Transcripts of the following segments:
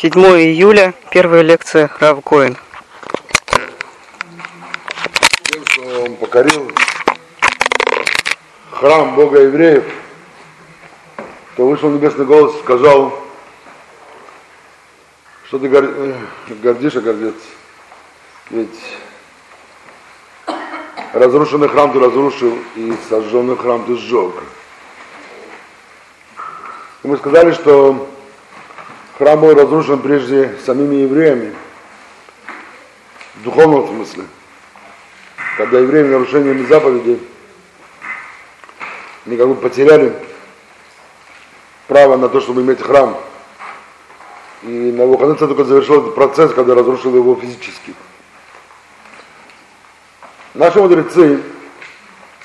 7 июля, первая лекция Рав Коэн. Тем, что он покорил храм Бога евреев, то вышел небесный голос и сказал: что ты гордишься, гордец? Ведь разрушенный храм ты разрушил, и сожженный храм ты сжег. И мы сказали, что храм был разрушен прежде самими евреями, в духовном смысле, когда евреи нарушениями заповедей они как бы потеряли право на то, чтобы иметь храм. И на его конце только завершил этот процесс, когда разрушил его физически. Наши мудрецы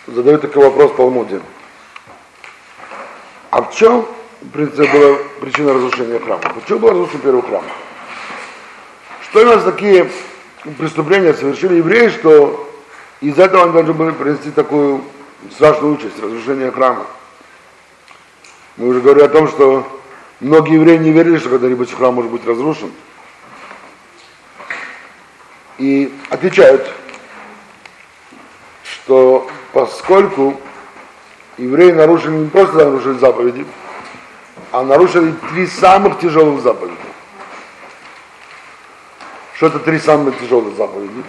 задают такой вопрос в Талмуде: а в чем, в принципе, была причина разрушения храма? Почему был разрушен первый храм? Что у нас такие преступления совершили евреи, что из-за этого они должны были принести такую страшную участь — разрушение храма? Мы уже говорили о том, что многие евреи не верили, что когда-нибудь храм может быть разрушен. И отвечают, что поскольку евреи нарушили, не просто нарушили заповеди, а нарушили три самых тяжелых заповеди. Что это три самых тяжелых заповеди?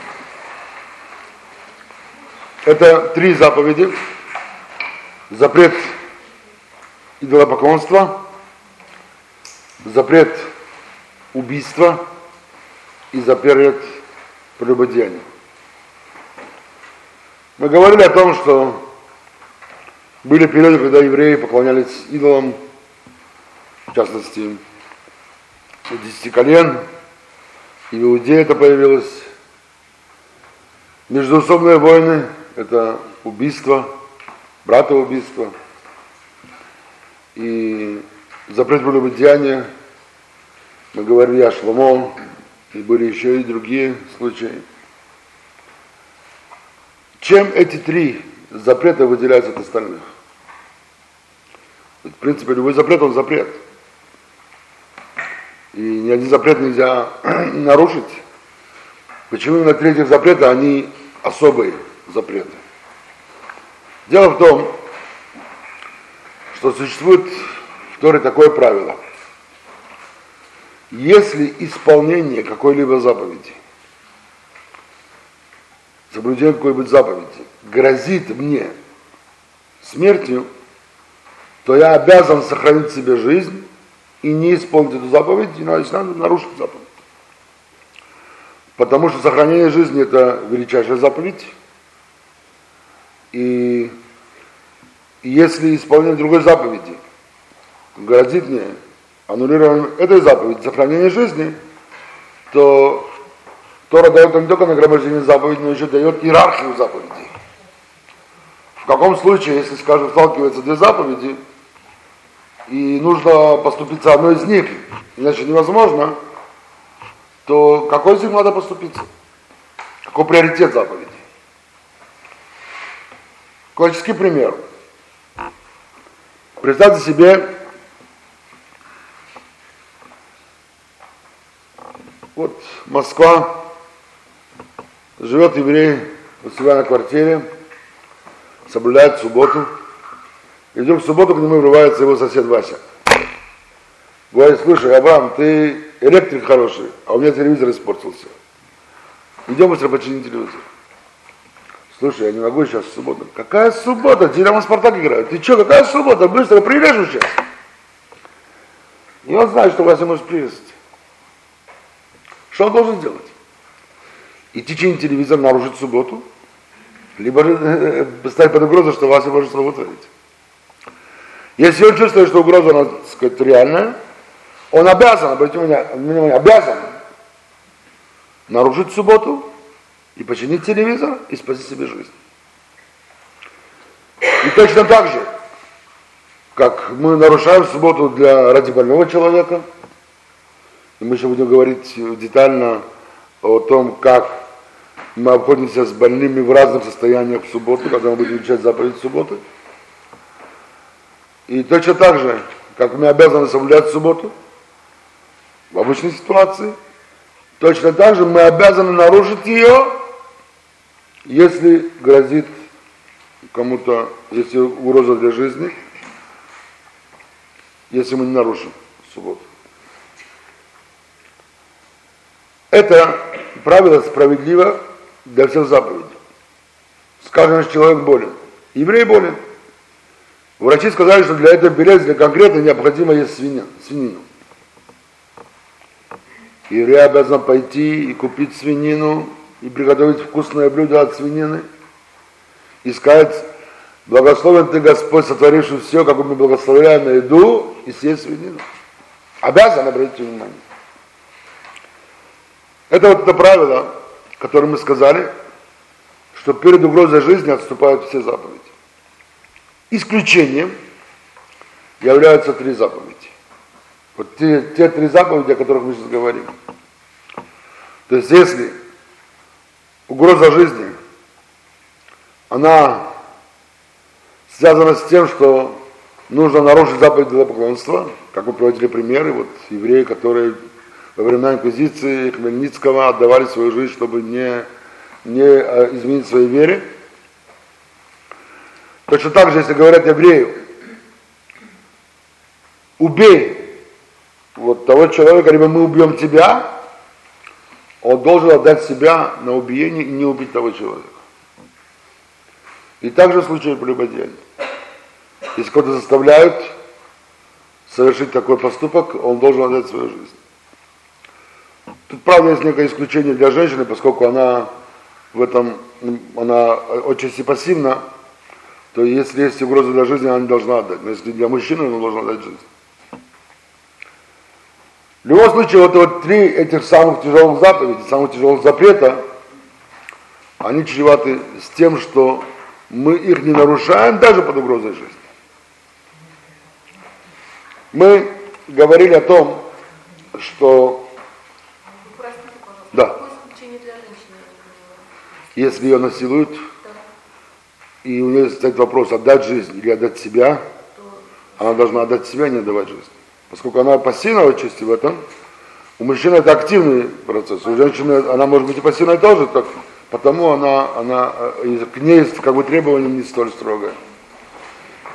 Это три заповеди: запрет идолопоклонства, запрет убийства и запрет прелюбодеяния. Мы говорили о том, что были периоды, когда евреи поклонялись идолам, в частности, у 10 колен, и в Иудее это появилось. Междуусобные войны – это убийство, братоубийство, и запрет прелюбодеяния. Мы говорили о Шломо, и были еще и другие случаи. Чем эти три запрета выделяются от остальных? В принципе, любой запрет – он запрет. И ни один запрет нельзя нарушить. Почему именно три этих запрета, они особые запреты? Дело в том, что существует в Торе такое правило: если исполнение какой-либо заповеди, соблюдение какой-либо заповеди грозит мне смертью, то я обязан сохранить себе жизнь и не исполнить эту заповедь, иначе надо нарушить заповедь. Потому что сохранение жизни – это величайшая заповедь. И если исполнение другой заповеди грозит мне аннулированием этой заповеди сохранение жизни, то Тора дает не только нагромождение заповедей, но еще дает иерархию заповедей. В каком случае, если, скажем, сталкиваются две заповеди, и нужно поступиться одной из них, иначе невозможно, то какой из них надо поступиться? Какой приоритет заповеди? Классический пример. Представьте себе, вот Москва, живет еврей у себя на квартире, соблюдает субботу. И вдруг в субботу к нему врывается его сосед Вася. Говорит: слушай, Авраам, ты электрик хороший, а у меня телевизор испортился. Идем быстро починить телевизор. Слушай, я не могу сейчас, суббота. Какая суббота? Динамо Спартак играют. Ты что, какая суббота? Быстро прирежу сейчас. И он знает, что Вася может прирезать. Что он должен сделать? Идти чинить телевизор, нарушить субботу? Либо же ставить под угрозу, что Вася может снова творить. Если он чувствует, что угроза, она, так сказать, реальная, он обязан, обратите внимание, обязан нарушить субботу и починить телевизор и спасти себе жизнь. И точно так же, как мы нарушаем субботу ради больного человека, и мы еще будем говорить детально о том, как мы обходимся с больными в разных состояниях в субботу, когда мы будем изучать заповедь субботы. И точно так же, как мы обязаны соблюдать субботу, в обычной ситуации. Точно так же мы обязаны нарушить ее, если грозит кому-то, если угроза для жизни, если мы не нарушим субботу. Это правило справедливо для всех заповедей. Скажем, что человек болен. Еврей болен. Врачи сказали, что для этого березня конкретно необходимо есть свинину. Еврей обязан пойти и купить свинину, и приготовить вкусное блюдо от свинины, и сказать: благословен ты, Господь, сотворивший все, как мы благословляем на еду, и съесть свинину. Обязан, обратите внимание. Это вот это правило, которое мы сказали, что перед угрозой жизни отступают все заповеди. Исключением являются три заповеди. Вот те три заповеди, о которых мы сейчас говорим. То есть если угроза жизни, она связана с тем, что нужно нарушить заповедь идолопоклонства, как мы приводили примеры, вот евреи, которые во времена инквизиции Хмельницкого отдавали свою жизнь, чтобы не изменить своей вере. Точно так же, если говорят еврею: убей вот того человека, либо мы убьем тебя, он должен отдать себя на убиение и не убить того человека. И также в случае прелюбодеяния. Если кого-то заставляют совершить такой поступок, он должен отдать свою жизнь. Тут, правда, есть некое исключение для женщины, поскольку она очень пассивна, то если есть угроза для жизни, она не должна отдать. Но если для мужчины, он должен отдать жизнь. В любом случае, вот три этих самых тяжелых заповедей, самых тяжелых запрета, они чреваты с тем, что мы их не нарушаем даже под угрозой жизни. Мы говорили о том, что... Простите, пожалуйста, да. Какое исключение для женщины? Если ее насилуют, да. И у нее стоит вопрос, отдать жизнь или отдать себя, то... она должна отдать себя, не отдавать жизнь. Поскольку она пассивная отчасти в этом, у мужчины это активный процесс, у женщины она может быть и пассивной тоже, так, потому она к ней как бы требование не столь строгое.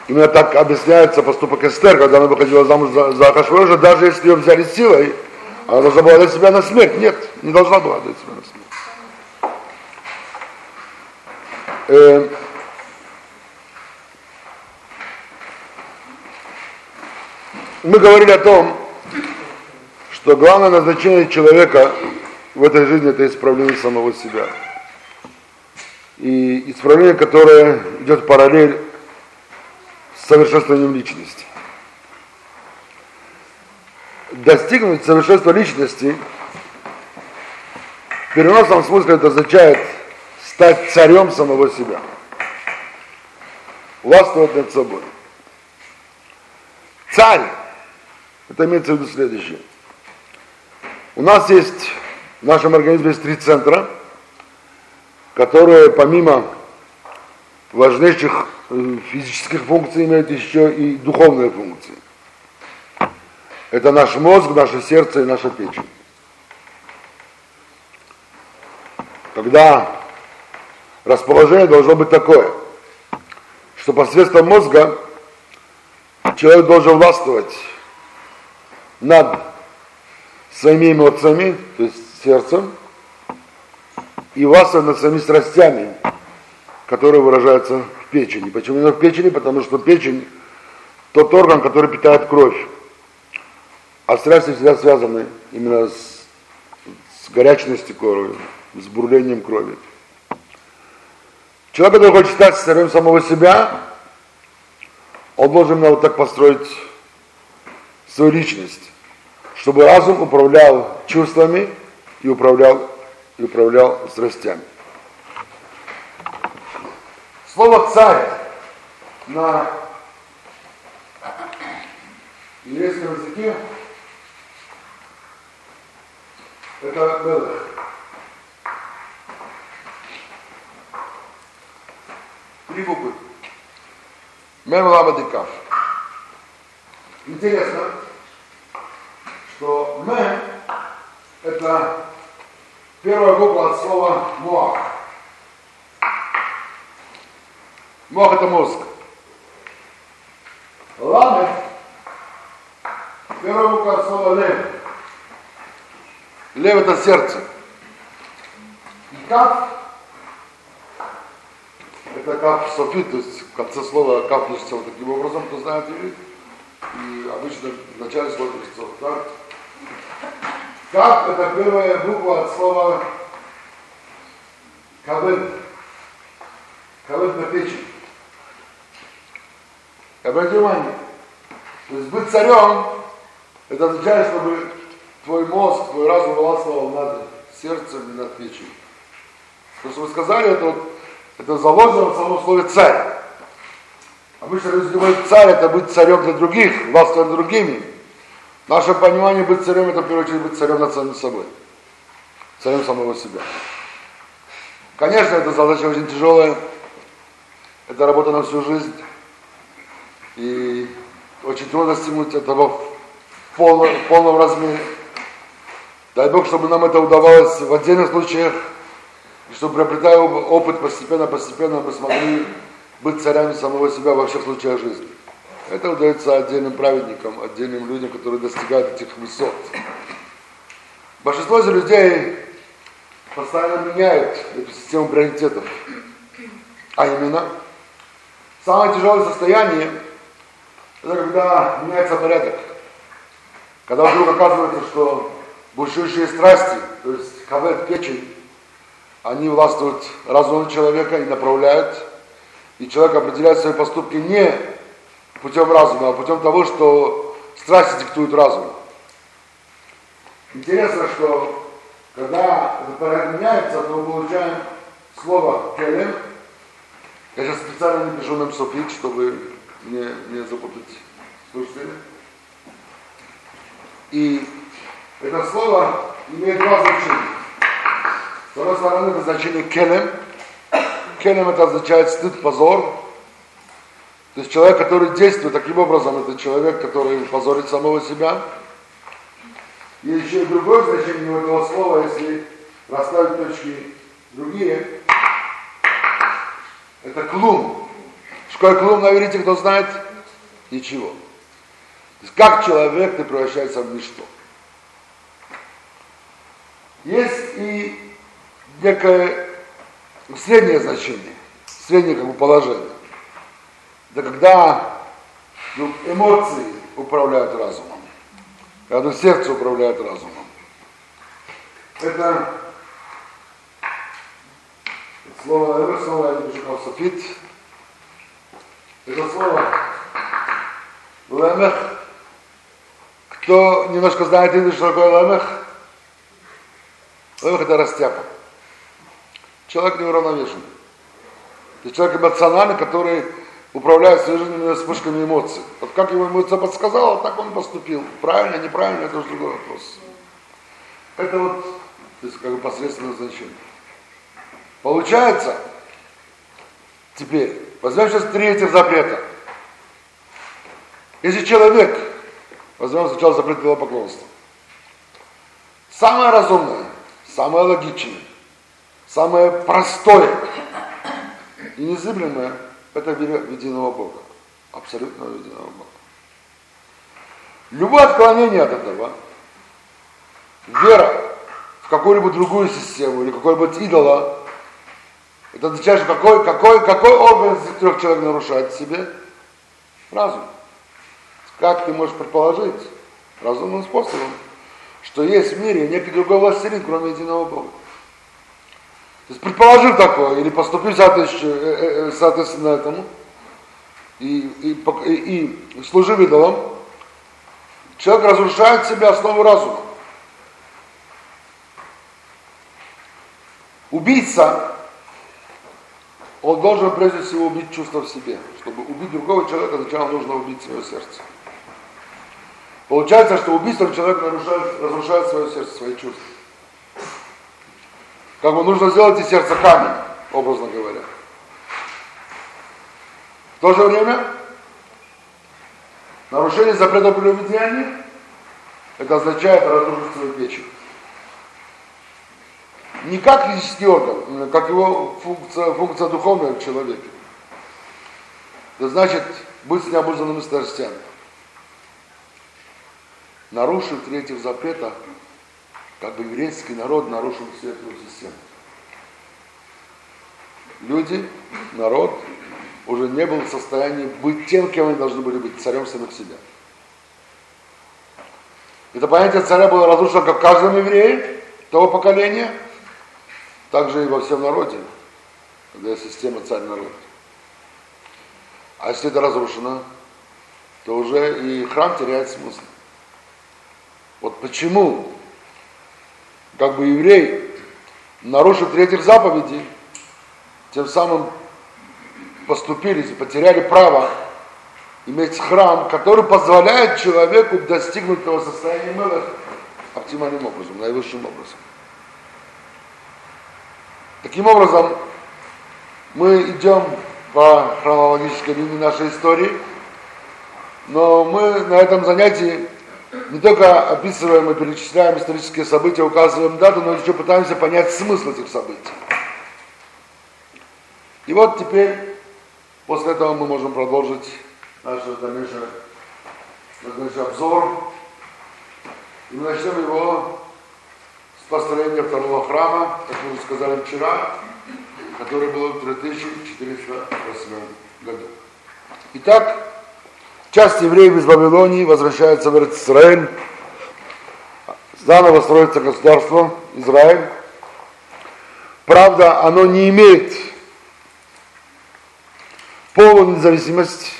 Именно так объясняется поступок Эстер, когда она выходила замуж за Ахашвероша, даже если ее взяли силой, она должна была отдать себя на смерть. Нет, не должна была отдать себя на смерть. Мы говорили о том, что главное назначение человека в этой жизни – это исправление самого себя. И исправление, которое идет в параллель с совершенствованием личности. Достигнуть совершенства личности в переносном смысле это означает стать царем самого себя, властвовать над собой. Царь. Это имеется в виду следующее. У нас есть, в нашем организме есть три центра, которые помимо важнейших физических функций имеют еще и духовные функции. Это наш мозг, наше сердце и наша печень. Когда расположение должно быть такое, что посредством мозга человек должен властвовать над своими эмоциями, то есть сердцем, и властвовать над своими страстями, которые выражаются в печени. Почему именно в печени? Потому что печень – тот орган, который питает кровь. А страсти всегда связаны именно с горячностью крови, с бурлением крови. Человек, который хочет стать царем самого себя, он должен именно вот так построить свою личность, чтобы разум управлял чувствами и управлял страстями. Слово «царь» на еврейском языке – это «мелех». Три буквы. «Мем ламадикав». Интересно, что «мем» Это первая буква от слова «мох». Мох – это мозг. Ламет – первая буква от слова «лев». Лев – это сердце. Каф – это каф софит, то есть в конце слова каф пишется вот таким образом, кто знает иврит. И обычно в начале слова пишется вот так. Каф – это первая буква от слова «кавед». «Кавед» – на печень. Обратите внимание, то есть быть царем – это означает, чтобы твой мозг, твой разум властвовал над сердцем и над печенью. То, что вы сказали, это заложено в самом слове «царь». Обычно люди думают, царь – это быть царем для других, властвовать другими. Наше понимание быть царем – это, в первую очередь, быть царем над самим собой. Царем самого себя. Конечно, эта задача очень тяжелая. Это работа на всю жизнь. И очень трудно достигнуть этого в полном размере. Дай Бог, чтобы нам это удавалось в отдельных случаях. И чтобы, приобретая опыт, постепенно мы смогли быть царями самого себя во всех случаях жизни. Это удается отдельным праведникам, отдельным людям, которые достигают этих высот. Большинство из людей постоянно меняют эту систему приоритетов. А именно, самое тяжелое состояние – это когда меняется порядок. Когда вдруг оказывается, что бушующие страсти, то есть кавет, печень, они властвуют разумом человека и направляют. И человек определяет свои поступки не путем разума, а путем того, что страсти диктуют разум. Интересно, что когда этот порядок меняется, то мы получаем слово «келем». Я сейчас специально напишу нам суффикс, чтобы не запутать слушателей. И это слово имеет два значения. С одной стороны, это значение «келем». «Келем» это означает стыд, позор. То есть человек, который действует таким образом, это человек, который позорит самого себя. И еще и другое значение этого слова, если расставить точки другие, это «клум». Что такое «клум» на иврите, кто знает? Ничего. То есть как человек ты превращается в ничто. Есть и некое среднее значение, среднее как бы положение. Это когда эмоции управляют разумом, когда сердце управляет разумом. Это слово я не вижу как софит. Это слово лемех. Кто немножко знает, что такое лемех? Лемех это растяпа. Человек неуравновешенный. То есть человек эмоциональный, который управляет своей жизнью вспышками эмоций. Вот как его эмоция подсказала, так он поступил. Правильно, неправильно, это уже другой вопрос. Это вот, то есть как бы посредственное значение. Получается, теперь, возьмем сейчас три этих запрета. Если человек, возьмем сначала запрет идолопоклонства, самое разумное, самое логичное, самое простое и незыблемое – это вера в единого Бога. Абсолютно единого Бога. Любое отклонение от этого, вера в какую-либо другую систему или какой-либо идола, это означает, что какой орган из этих трех человек нарушает себе? Разум. Как ты можешь предположить разумным способом, что есть в мире некий другой властелин, кроме единого Бога? То есть предположив такое, или поступив соответственно этому, и служив идолам, человек разрушает себе основу разума. Убийца, он должен прежде всего убить чувство в себе. Чтобы убить другого человека, сначала нужно убить свое сердце. Получается, что убийством человек разрушает свое сердце, свои чувства. Как бы нужно сделать из сердца камень, образно говоря. В то же время, нарушение запрета прелюбодеяния, это означает разрушить свою печень. не как физический орган, как его функция духовная в человеке. Это значит быть с необузданными страстями. Нарушив третий запрета, как бы еврейский народ нарушил всю эту систему. Люди, народ уже не был в состоянии быть тем, кем они должны были быть, царем самих себя. Это понятие царя было разрушено как в каждом еврее того поколения, так же и во всем народе, когда есть система царь-народ. А если это разрушено, то уже и храм теряет смысл. Вот почему, как бы еврей, нарушив третьих заповедей, тем самым поступились и потеряли право иметь храм, который позволяет человеку достигнуть того состояния мэлэх оптимальным образом, наивысшим образом. Таким образом, мы идем по хронологической линии нашей истории, но мы на этом занятии не только описываем и перечисляем исторические события, указываем дату, но еще пытаемся понять смысл этих событий. И вот теперь, после этого мы можем продолжить наш дальнейший обзор. И мы начнем его с построения второго храма, как мы уже сказали вчера, который был в 3408 году. Итак, часть евреев из Вавилонии возвращается в Эрец-Исраэль. Заново строится государство Израиль. Правда, оно не имеет полную независимость,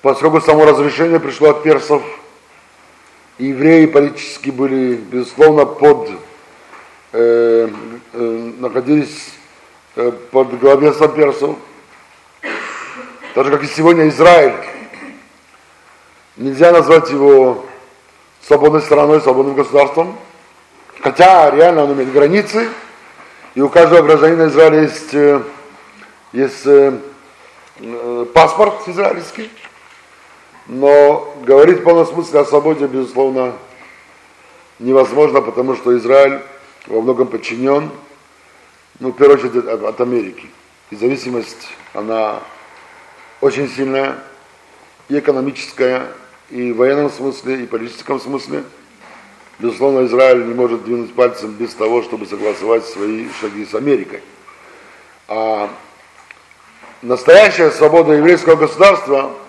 поскольку само разрешение пришло от персов. И евреи политически были, безусловно, находились под главенством персов. Так же, как и сегодня Израиль. Нельзя назвать его свободной страной, свободным государством. Хотя реально он имеет границы. И у каждого гражданина Израиля есть паспорт израильский. Но говорить в полном смысле о свободе, безусловно, невозможно, потому что Израиль во многом подчинен, в первую очередь, от Америки. И зависимость, она очень сильная, и экономическая, и в военном смысле, и в политическом смысле. Безусловно, Израиль не может двинуть пальцем без того, чтобы согласовать свои шаги с Америкой. А настоящая свобода еврейского государства –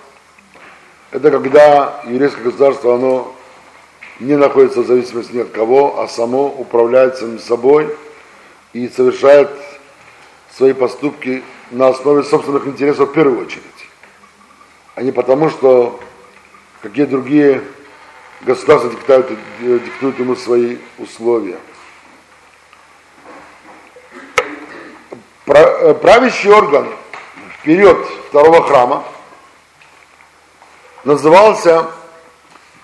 это когда еврейское государство, оно не находится в зависимости ни от кого, а само управляет самим собой и совершает свои поступки на основе собственных интересов в первую очередь. А не потому, что какие другие государства диктуют ему свои условия. Правящий орган в период второго храма назывался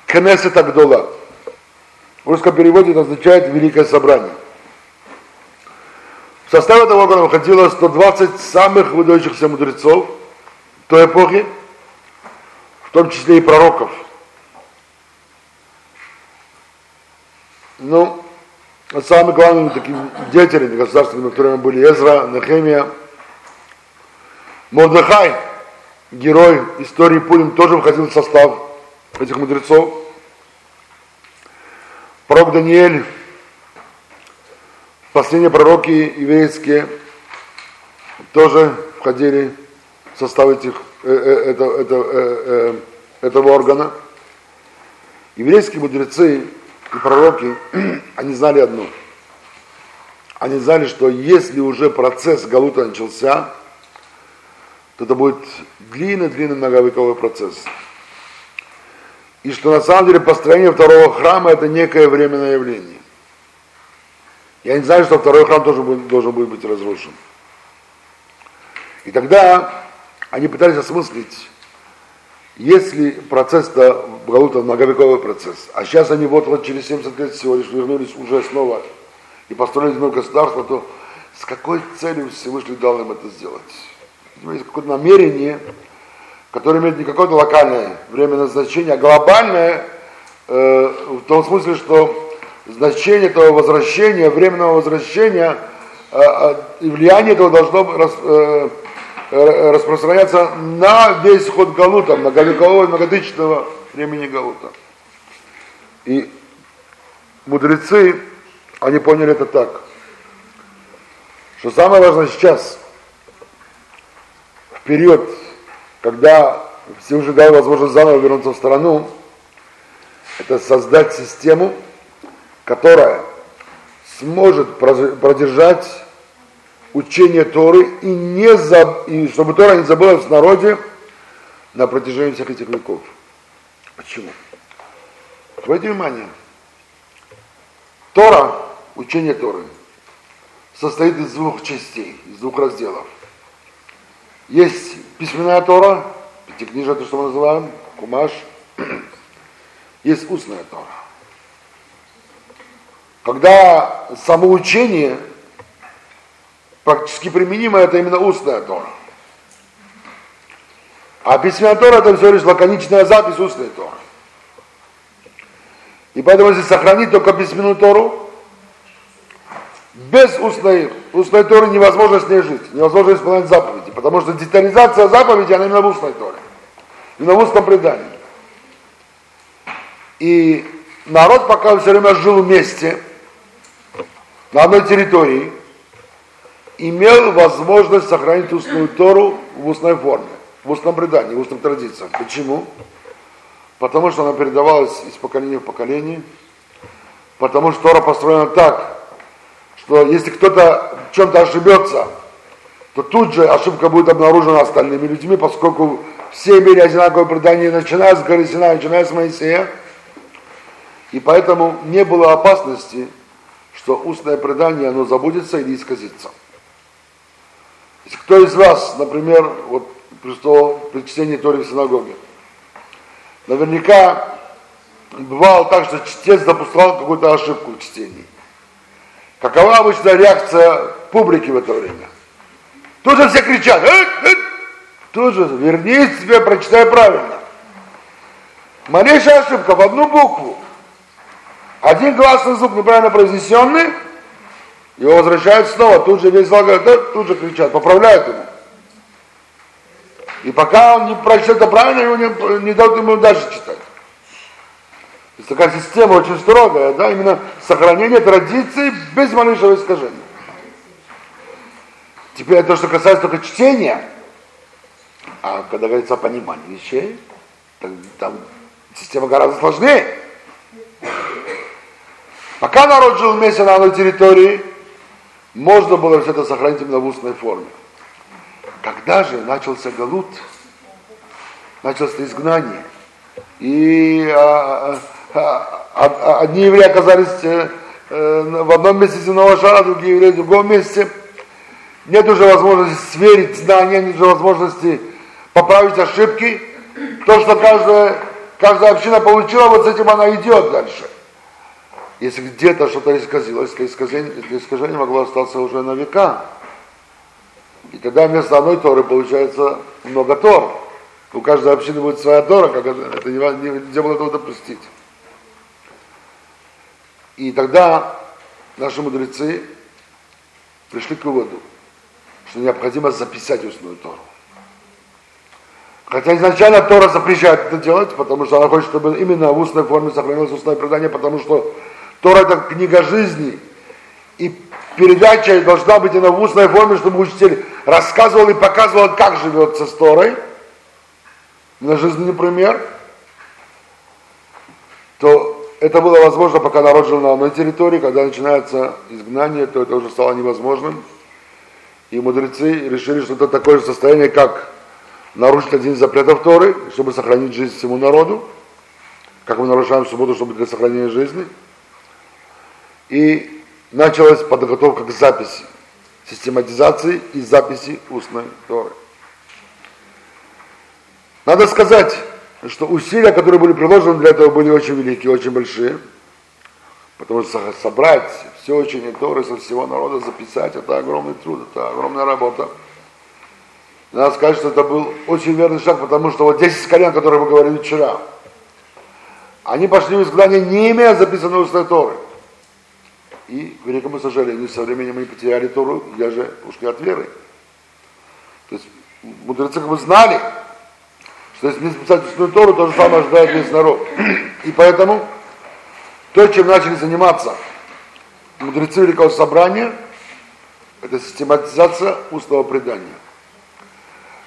Кнессет ха-Гдола. В русском переводе это означает «Великое собрание». В состав этого органа входило 120 самых выдающихся мудрецов той эпохи, в том числе и пророков. Ну, самыми главными такими деятелями государственными, которыми были Эзра, Нахемия, Мордехай, герой истории Пурим, тоже входил в состав этих мудрецов. Пророк Даниил, последние пророки еврейские тоже входили в состав этого органа. Еврейские мудрецы и пророки, они знали одно. Они знали, что если уже процесс галута начался, то это будет длинный-длинный многовековой процесс. И что на самом деле построение второго храма – это некое временное явление. Я не знаю, что второй храм тоже должен будет быть разрушен. И тогда они пытались осмыслить, если процесс-то галута многовековый процесс, а сейчас они вот через 70 лет всего лишь вернулись уже снова и построили новое государство, то с какой целью Всевышний дал им это сделать? Есть какое-то намерение, которое имеет не какое-то локальное временное значение, а глобальное в том смысле, что значение этого возвращения, временного возвращения, и влияние этого должно распространяться на весь ход Галута, многовекового и многодычного времени Галута. И мудрецы, они поняли это так, что самое важное сейчас, в период, когда Всевышний дал возможность заново вернуться в страну, это создать систему, которая сможет продержать учение Торы и чтобы Тора не забылась в народе на протяжении всех этих веков. Почему? Обратите внимание, Тора, учение Торы, состоит из двух частей, из двух разделов. Есть письменная Тора, пятикнижие, то, что мы называем, кумаш. Есть устная Тора. Когда самоучение практически применимо, это именно устная Тора. А письменная Тора – это всего лишь лаконичная запись устной Торы. И поэтому, если сохранить только письменную Тору, без устной Торы невозможно с ней жить, невозможно исполнять заповеди, потому что детализация заповедей, она именно в устной Торе, именно в устном предании. И народ пока все время жил вместе, на одной территории, имел возможность сохранить устную Тору в устной форме, в устном предании, в устных традициях. Почему? Потому что она передавалась из поколения в поколение, потому что Тора построена так, что если кто-то в чем-то ошибется, то тут же ошибка будет обнаружена остальными людьми, поскольку все имели одинаковое предание, начиная с горы Синай, начиная с Моисея. И поэтому не было опасности, что устное предание, оно забудется или исказится. Если кто из вас, например, вот пришел при чтении Торы в синагоге, наверняка бывало так, что чтец допускал какую-то ошибку в чтении. Какова обычная реакция публики в это время? Тут же все кричат, тут же вернись себе, прочитай правильно. Малейшая ошибка в одну букву, один гласный звук неправильно произнесенный, его возвращают снова, тут же весь зал говорит, тут же кричат, поправляют ему. И пока он не прочитает это правильно, его не дают ему дальше читать. То есть такая система очень строгая, да, именно сохранение традиций без малейшего искажения. Теперь то, что касается только чтения, а когда говорится о понимании вещей, там система гораздо сложнее. Пока народ жил вместе на одной территории, можно было все это сохранить именно в устной форме. Когда же начался галут, началось изгнание, и одни евреи оказались в одном месте земного шара, другие евреи в другом месте. Нет уже возможности сверить знания, нет уже возможности поправить ошибки. То, что каждая община получила, вот с этим она идет дальше. Если где-то что-то исказилось, то искажение могло остаться уже на века. И тогда вместо одной Торы получается много Тор. У каждой общины будет своя Тора, как это нельзя было этого допустить. И тогда наши мудрецы пришли к выводу, что необходимо записать устную Тору. Хотя изначально Тора запрещает это делать, потому что она хочет, чтобы именно в устной форме сохранилось устное предание, потому что Тора – это книга жизни, и передача должна быть именно в устной форме, чтобы учитель рассказывал и показывал, как живется с Торой. На жизненный пример, то это было возможно, пока народ жил на одной территории. Когда начинается изгнание, то это уже стало невозможным. И мудрецы решили, что это такое же состояние, как нарушить один из запретов Торы, чтобы сохранить жизнь всему народу, как мы нарушаем субботу, чтобы для сохранения жизни. И началась подготовка к записи, систематизации и записи устной Торы. Надо сказать, что усилия, которые были приложены для этого, были очень великие, очень большие. Потому что собрать все учение Торы со всего народа, записать, это огромный труд, это огромная работа. Надо сказать, что это был очень верный шаг, потому что вот 10 колен, о которых мы говорили вчера, они пошли в изгнание, не имея записанной устной Торы. И, к великому сожалению, со временем они потеряли Тору, я же ушли от веры. То есть мудрецы как бы знали, что если не списать устную Тору, то же самое ожидает весь народ. И поэтому то, чем начали заниматься мудрецы Великого Собрания, это систематизация устного предания.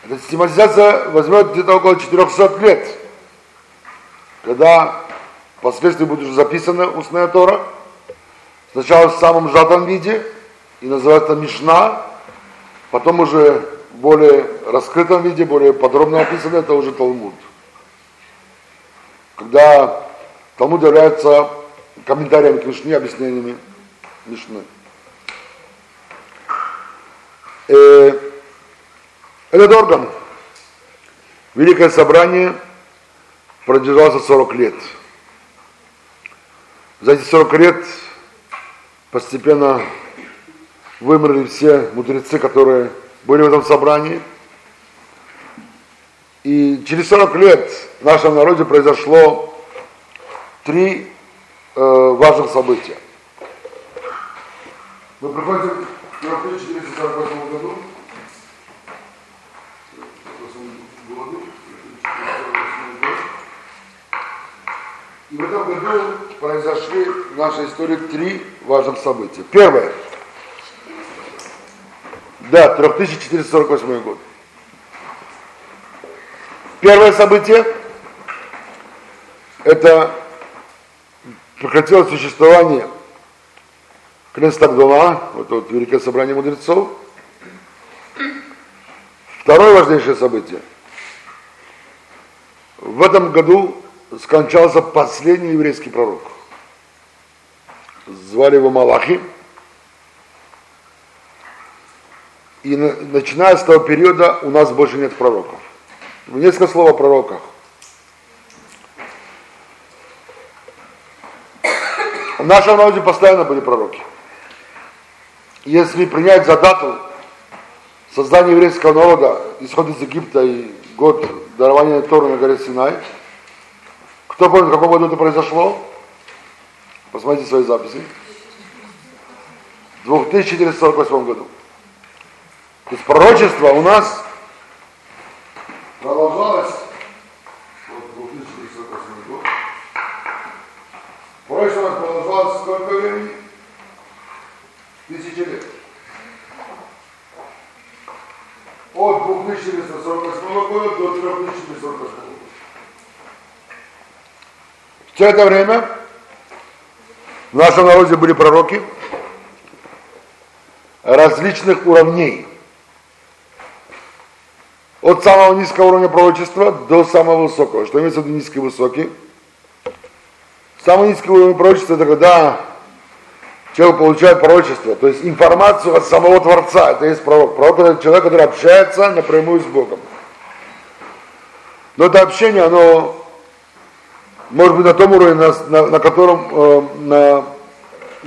Эта систематизация возьмет где-то около 400 лет, когда впоследствии будет уже записана устная Тора, сначала в самом сжатом виде, и называется Мишна, потом уже в более раскрытом виде, более подробно описано, это уже Талмуд. Когда Талмуд является комментариями к Мишне, объяснениями Мишны. Этот орган, Великое Собрание, продержался 40 лет. За эти 40 лет постепенно вымерли все мудрецы, которые были в этом собрании. И через 40 лет в нашем народе произошло три важных события. Мы приходим к 1448 году. И в этом году произошли в нашей истории три важных события. Первое. Да, 3448 год. Первое событие – это прекратилось существование Кнессет ха-Гдола, вот Великое Собрание Мудрецов. Второе важнейшее событие. В этом году скончался последний еврейский пророк. Звали его Малахи. И начиная с того периода у нас больше нет пророков. Несколько слов о пророках. В нашем народе постоянно были пророки. Если принять за дату создание еврейского народа, исход из Египта и год дарования Торы на горе Синай, кто помнит, в каком году это произошло? Посмотрите свои записи. В 2448 году. То есть пророчество у нас продолжалось. Вот 2448 год. Пророчество у нас продолжалось сколько времени? 1000 лет. От 2448 года до 3448 года. Все это время в нашем народе были пророки различных уровней. От самого низкого уровня пророчества до самого высокого. Что имеется в виду низкий и высокий? Самый низкий уровень пророчества – это когда человек получает пророчество, то есть информацию от самого Творца. Это есть пророк. Пророк – это человек, который общается напрямую с Богом. Но это общение, оно... может быть, на том уровне, на котором,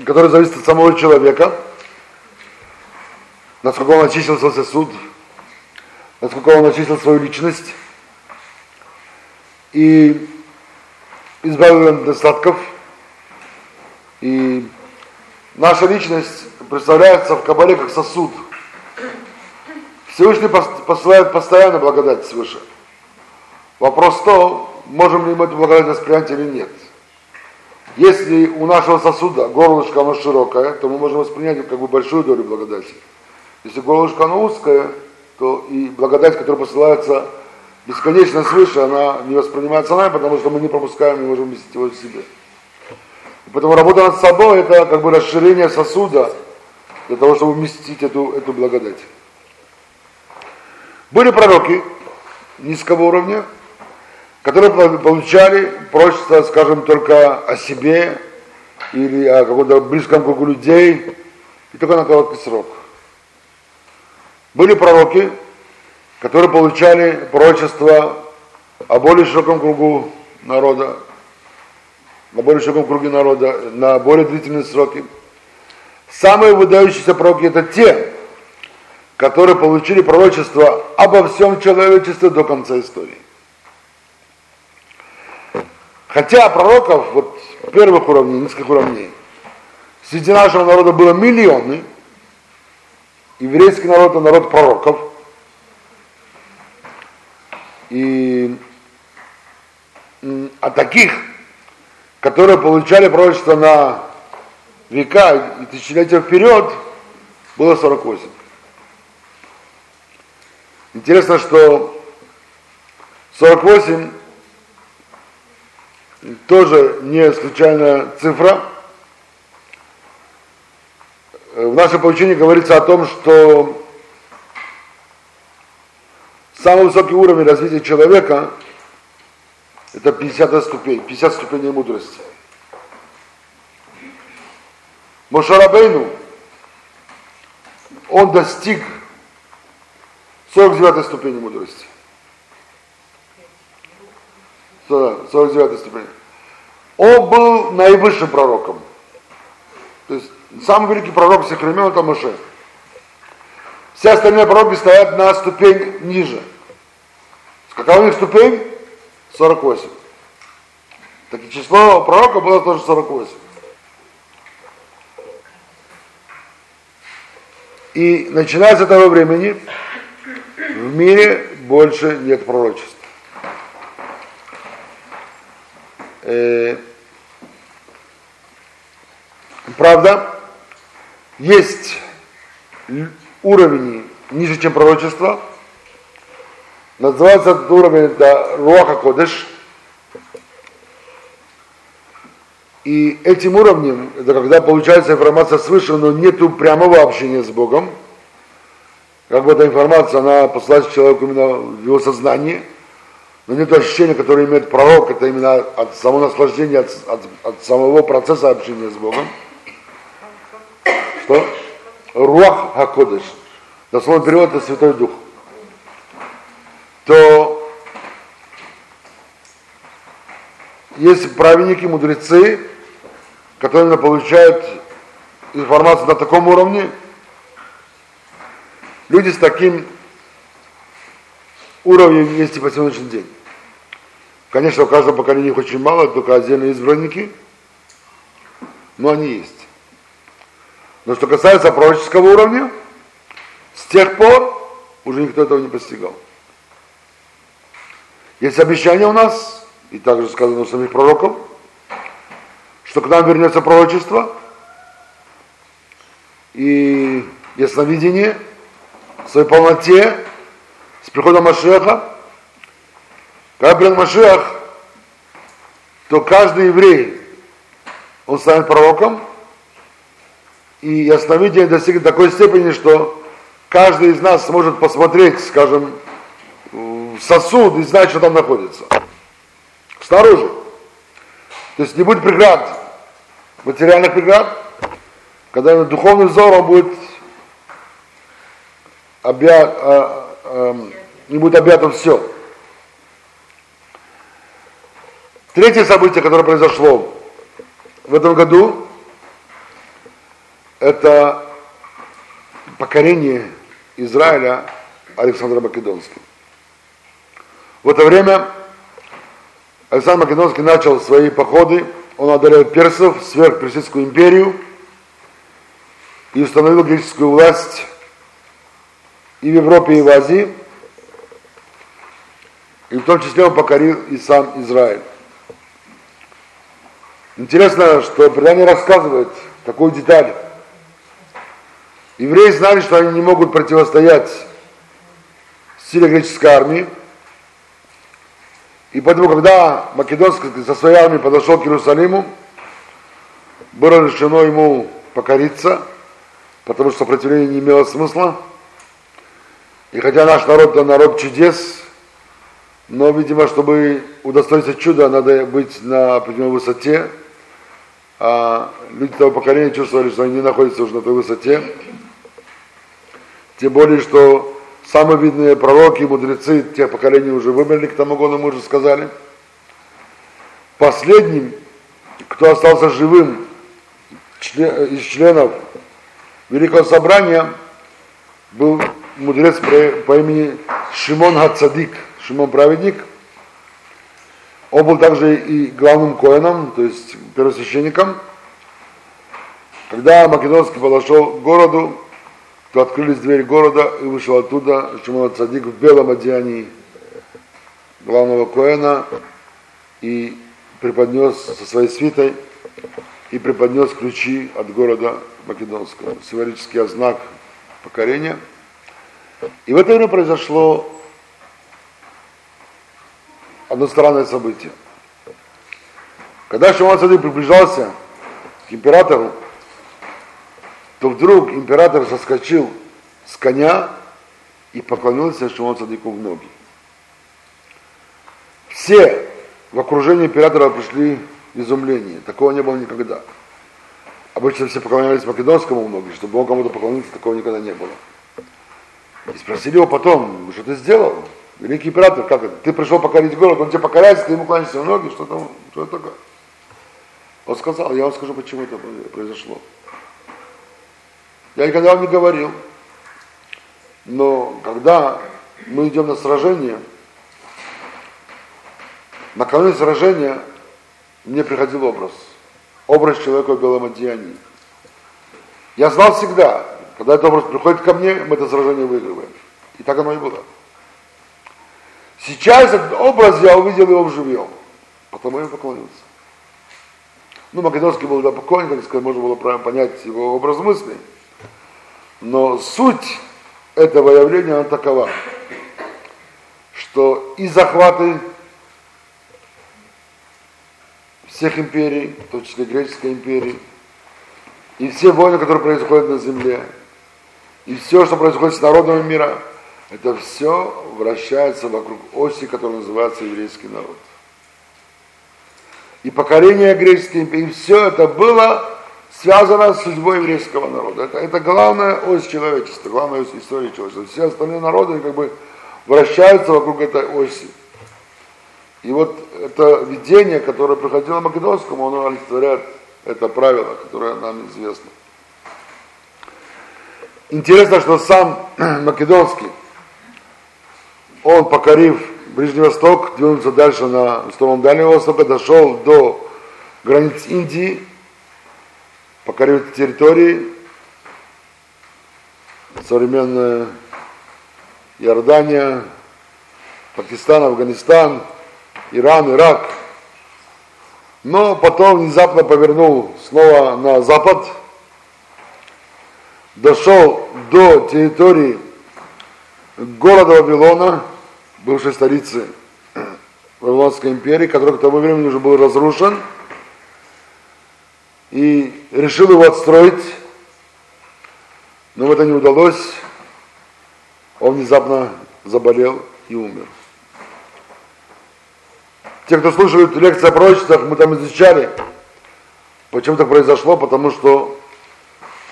который зависит от самого человека, насколько он очистил свой сосуд, насколько он очистил свою личность и избавил от недостатков. И наша личность представляется в Кабале как сосуд. Всевышний посылает постоянно благодать свыше. Вопрос в том, можем ли мы эту благодать воспринять или нет. Если у нашего сосуда горлышко оно широкое, то мы можем воспринять как бы большую долю благодати. Если горлышко оно узкое, то и благодать, которая посылается бесконечно свыше, она не воспринимается нами, потому что мы не пропускаем, не можем вместить его в себе. И поэтому работа над собой – это как бы расширение сосуда для того, чтобы вместить эту благодать. Были пророки низкого уровня, которые получали пророчество, скажем, только о себе или о каком-то близком кругу людей, и только на короткий срок. Были пророки, которые получали пророчество о более широком кругу народа, на более широком круге народа, на более длительные сроки. Самые выдающиеся пророки – это те, которые получили пророчество обо всем человечестве до конца истории. Хотя пророков вот первых уровней, низких уровней, Среди нашего народа было миллионы. Еврейский народ – это народ пророков. И а таких, которые получали пророчество на века и тысячелетия вперед, было 48. Интересно, что 48 тоже не случайная цифра. В нашем поучении говорится о том, что самый высокий уровень развития человека – это 50 ступеней мудрости. Моше Рабейну, он достиг 49-й ступени мудрости. 49-й ступени. Он был наивысшим пророком. То есть самый великий пророк всех времен – это Моше. Все остальные пророки стоят на ступень ниже. Какова у них ступень? 48. Так и число пророка было тоже 48. И начиная с того времени в мире больше нет пророчеств. Правда, есть уровни ниже, чем пророчество. Называется этот уровень Руаха Кодеш. И этим уровнем, это когда получается информация свыше, но нету прямого общения с Богом. Как бы эта информация, она посылается человеку именно в его сознании, но нет ощущения, которое имеет пророк, это именно от самого наслаждения, от самого процесса общения с Богом. Что? Руах ха-Кодеш. Дословно перевод это Святой Дух. То есть праведники, мудрецы, которые получают информацию на таком уровне, люди с таким уровнем есть и по сегодняшний день. Конечно, у каждого поколения их очень мало, только отдельные избранники, но они есть. Но что касается пророческого уровня, с тех пор уже никто этого не постигал. Есть обещание у нас, и также сказано у самих пророков, что к нам вернется пророчество, и ясновидение в своей полноте с приходом Машиаха. Когда придет Машиах, то каждый еврей, он станет пророком, и ясновидение достигнет такой степени, что каждый из нас сможет посмотреть, скажем, сосуд и знать, что там находится. Снаружи. То есть не будет преград, материальных преград, когда духовный взор он будет не будет объято все. Третье событие, которое произошло в этом году, это покорение Израиля Александра Македонского. В это время Александр Македонский начал свои походы, он одолел персов, сверг Персидскую империю и установил греческую власть и в Европе, и в Азии, и в том числе он покорил и сам Израиль. Интересно, что предание рассказывает такую деталь. Евреи знали, что они не могут противостоять силе греческой армии, и поэтому, когда Македонский со своей армией подошел к Иерусалиму, было решено ему покориться, потому что сопротивление не имело смысла. И хотя наш народ – это народ чудес, но, видимо, чтобы удостоиться чуда, надо быть на определенной высоте. А люди того поколения чувствовали, что они не находятся уже на той высоте. Тем более, что самые видные пророки и мудрецы тех поколений уже вымерли к тому году, мы уже сказали. Последним, кто остался живым из членов Великого Собрания, был мудрец по имени Шимон ха-Цадик, Шимон Праведник. Он был также и главным коэном, то есть первосвященником. Когда Македонский подошел к городу, то открылись двери города, и вышел оттуда Шимон ха-Цадик в белом одеянии главного Коэна и преподнес со своей свитой и преподнес ключи от города Македонского, символический знак покорения. И в это время произошло одно странное событие. Когда Шимон ха-Цадик приближался к императору, то вдруг император соскочил с коня и поклонился Шимону ха-Цадику в ноги. Все в окружении императора пришли в изумление. Такого не было никогда. Обычно все поклонялись Македонскому в ноги, чтобы он кому-то поклонился, такого никогда не было. И спросили его потом, что ты сделал? Великий император, как это? Ты пришел покорить город, он тебе покоряется, ты ему кланяешься в ноги, что там, что это такое? Он сказал, я вам скажу, почему это произошло. Я никогда вам не говорил, но когда мы идем на сражение, накануне сражения мне приходил образ человека в белом одеянии. Я знал всегда, когда этот образ приходит ко мне, мы это сражение выигрываем. И так оно и было. Сейчас этот образ, я увидел его вживьем, потому я поклонился. Македонский был поклонник, так сказать, можно было правильно понять его образ мыслей. Но суть этого явления, она такова, что и захваты всех империй, в том числе Греческой империи, и все войны, которые происходят на земле, и все, что происходит с народом мира, это все вращается вокруг оси, которая называется еврейский народ. И покорение Греческой империи, и все это было связано с судьбой еврейского народа. Это главная ось человечества, главная ось истории человечества. Все остальные народы как бы вращаются вокруг этой оси. И вот это видение, которое приходило Македонскому, оно олицетворяет это правило, которое нам известно. Интересно, что сам Македонский, он, покорив Ближний Восток, двинулся дальше на сторону Дальнего Востока, дошел до границ Индии, покорил эти территории, современная Иордания, Пакистан, Афганистан, Иран, Ирак. Но потом внезапно повернул снова на запад, дошел до территории города Вавилона, бывшей столицы Вавилонской империи, который к тому времени уже был разрушен, и решил его отстроить, но это не удалось. Он внезапно заболел и умер. Те, кто слушали лекции о пророчествах, мы там изучали, почему так произошло, потому что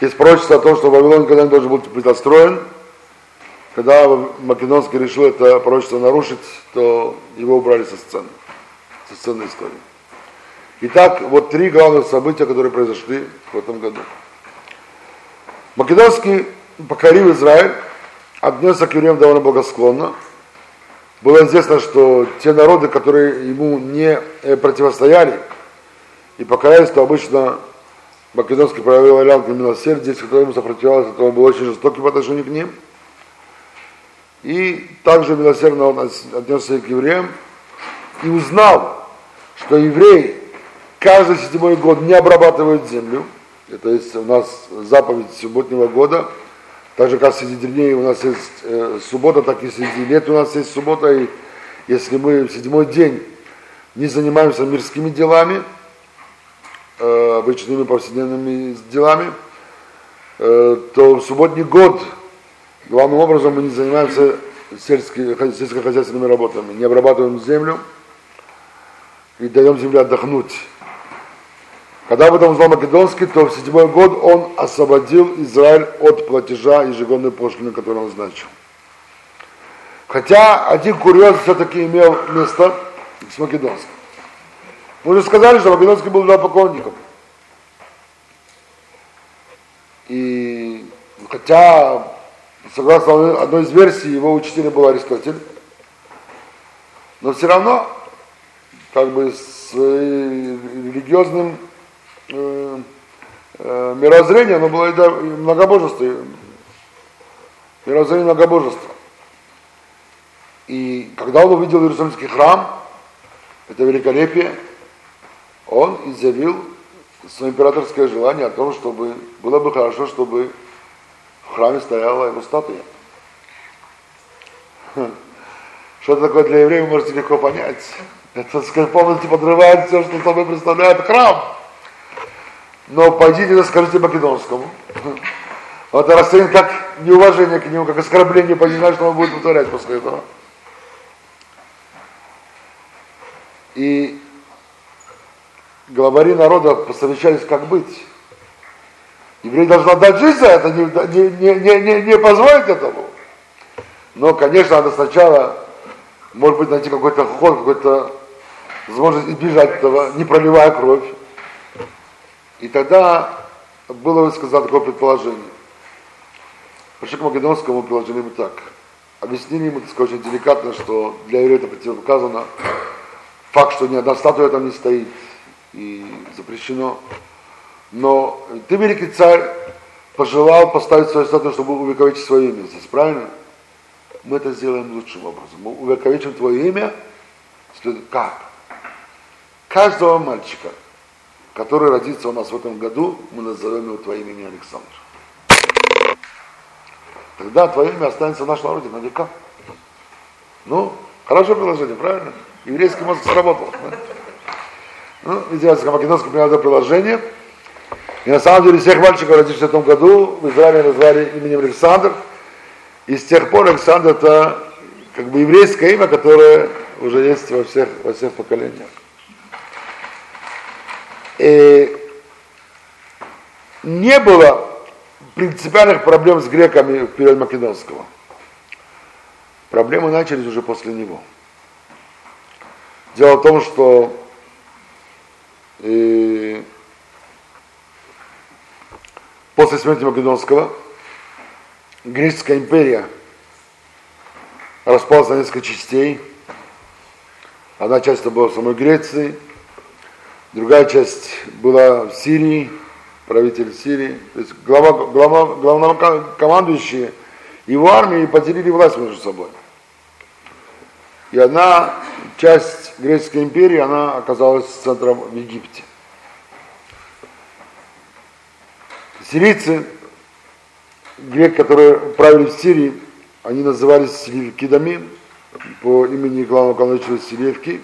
есть пророчество о том, что Вавилон никогда не должен был быть отстроен. Когда Македонский решил это пророчество нарушить, то его убрали со сцены истории. Итак, вот три главных события, которые произошли в этом году. Македонский покорил Израиль, отнесся к евреям довольно благосклонно. Было известно, что те народы, которые ему не противостояли и покорялись, то обычно Македонский проявил лянку милосердия, если кто ему сопротивлялся, то он был очень жестокий по отношению к ним. И также милосердно он отнесся к евреям и узнал, что евреи каждый седьмой год не обрабатывают землю. Это есть у нас заповедь субботнего года. Так же, как среди дней у нас есть суббота, так и среди лет у нас есть суббота. И если мы в седьмой день не занимаемся мирскими делами, обычными повседневными делами, то в субботний год главным образом мы не занимаемся сельскохозяйственными работами, не обрабатываем землю и даем земле отдохнуть. Когда об этом узнал Македонский, то в седьмой год он освободил Израиль от платежа ежегодной пошлины, которую он значил. Хотя один курьез все-таки имел место с Македонским. Мы уже сказали, что Македонский был идолопоклонником. И хотя, согласно одной из версий, его учителем был Аристотель, но все равно, с религиозным мирозрение, оно было и многобожество. Мирозрение многобожества. И когда он увидел Иерусалимский храм, это великолепие, он изъявил свое императорское желание о том, чтобы было бы хорошо, чтобы в храме стояла его статуя. Что это такое для евреев, вы можете легко понять. Это полностью подрывает все, что собой представляет храм. Но пойдите и скажите Македонскому. Это расценит как неуважение к нему, как оскорбление, понимаешь, что он будет вытворять после этого. И главари народа посовещались, как быть. Евреи должны отдать жизнь за это, не позволить этому. Но, конечно, надо сначала, может быть, найти какой-то ход, какой-то возможность избежать этого, не проливая кровь. И тогда было высказано такое предположение. Пришли к Македонскому, предложили ему так. Объяснили ему, так сказать, очень деликатно, что для евреев это противопоказано. Факт, что ни одна статуя там не стоит и запрещено. Но ты, великий царь, пожелал поставить свою статую, чтобы увековечить свое имя здесь, правильно? Мы это сделаем лучшим образом. Мы увековечим твое имя. Как? Каждого мальчика, который родится у нас в этом году, мы назовем его твоим именем Александр. Тогда твое имя останется в нашем народе на века. Ну, хорошее приложение, правильно? Еврейский мозг сработал. Да? Ну, израильское македонское принято приложение. И на самом деле всех мальчиков, родившихся в этом году, в Израиле назвали именем Александр. И с тех пор Александр — это как бы еврейское имя, которое уже есть во всех поколениях. И не было принципиальных проблем с греками в период Македонского. Проблемы начались уже после него. Дело в том, что после смерти Македонского Греческая империя распалась на несколько частей. Одна часть была в самой Греции, другая часть была в Сирии, правитель Сирии. То есть главнокомандующие его армии поделили власть между собой. И одна часть Греческой империи, она оказалась центром в Египте. Сирийцы, греки, которые правили в Сирии, они назывались селевкидами по имени главного командующего Селевки.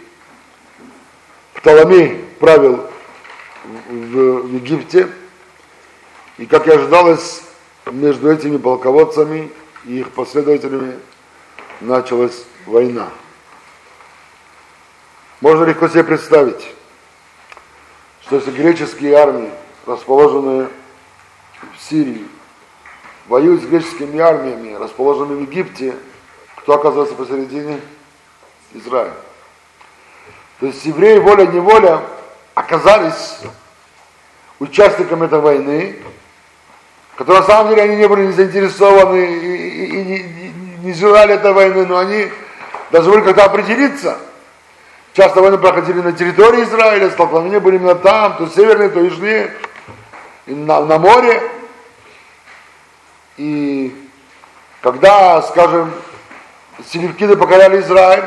Птолемей правил в Египте, и, как и ожидалось, между этими полководцами и их последователями началась война. Можно легко себе представить, что если греческие армии, расположенные в Сирии, воюют с греческими армиями, расположенными в Египте, кто оказывается посередине? Израиль. То есть евреи воля-неволя оказались участниками этой войны, которые на самом деле они не были заинтересованы и не желали этой войны, но они даже были как-то определиться. Часто войны проходили на территории Израиля, столкновения были именно там, то северные, то южные, на море. И когда, скажем, селевкиды покоряли Израиль,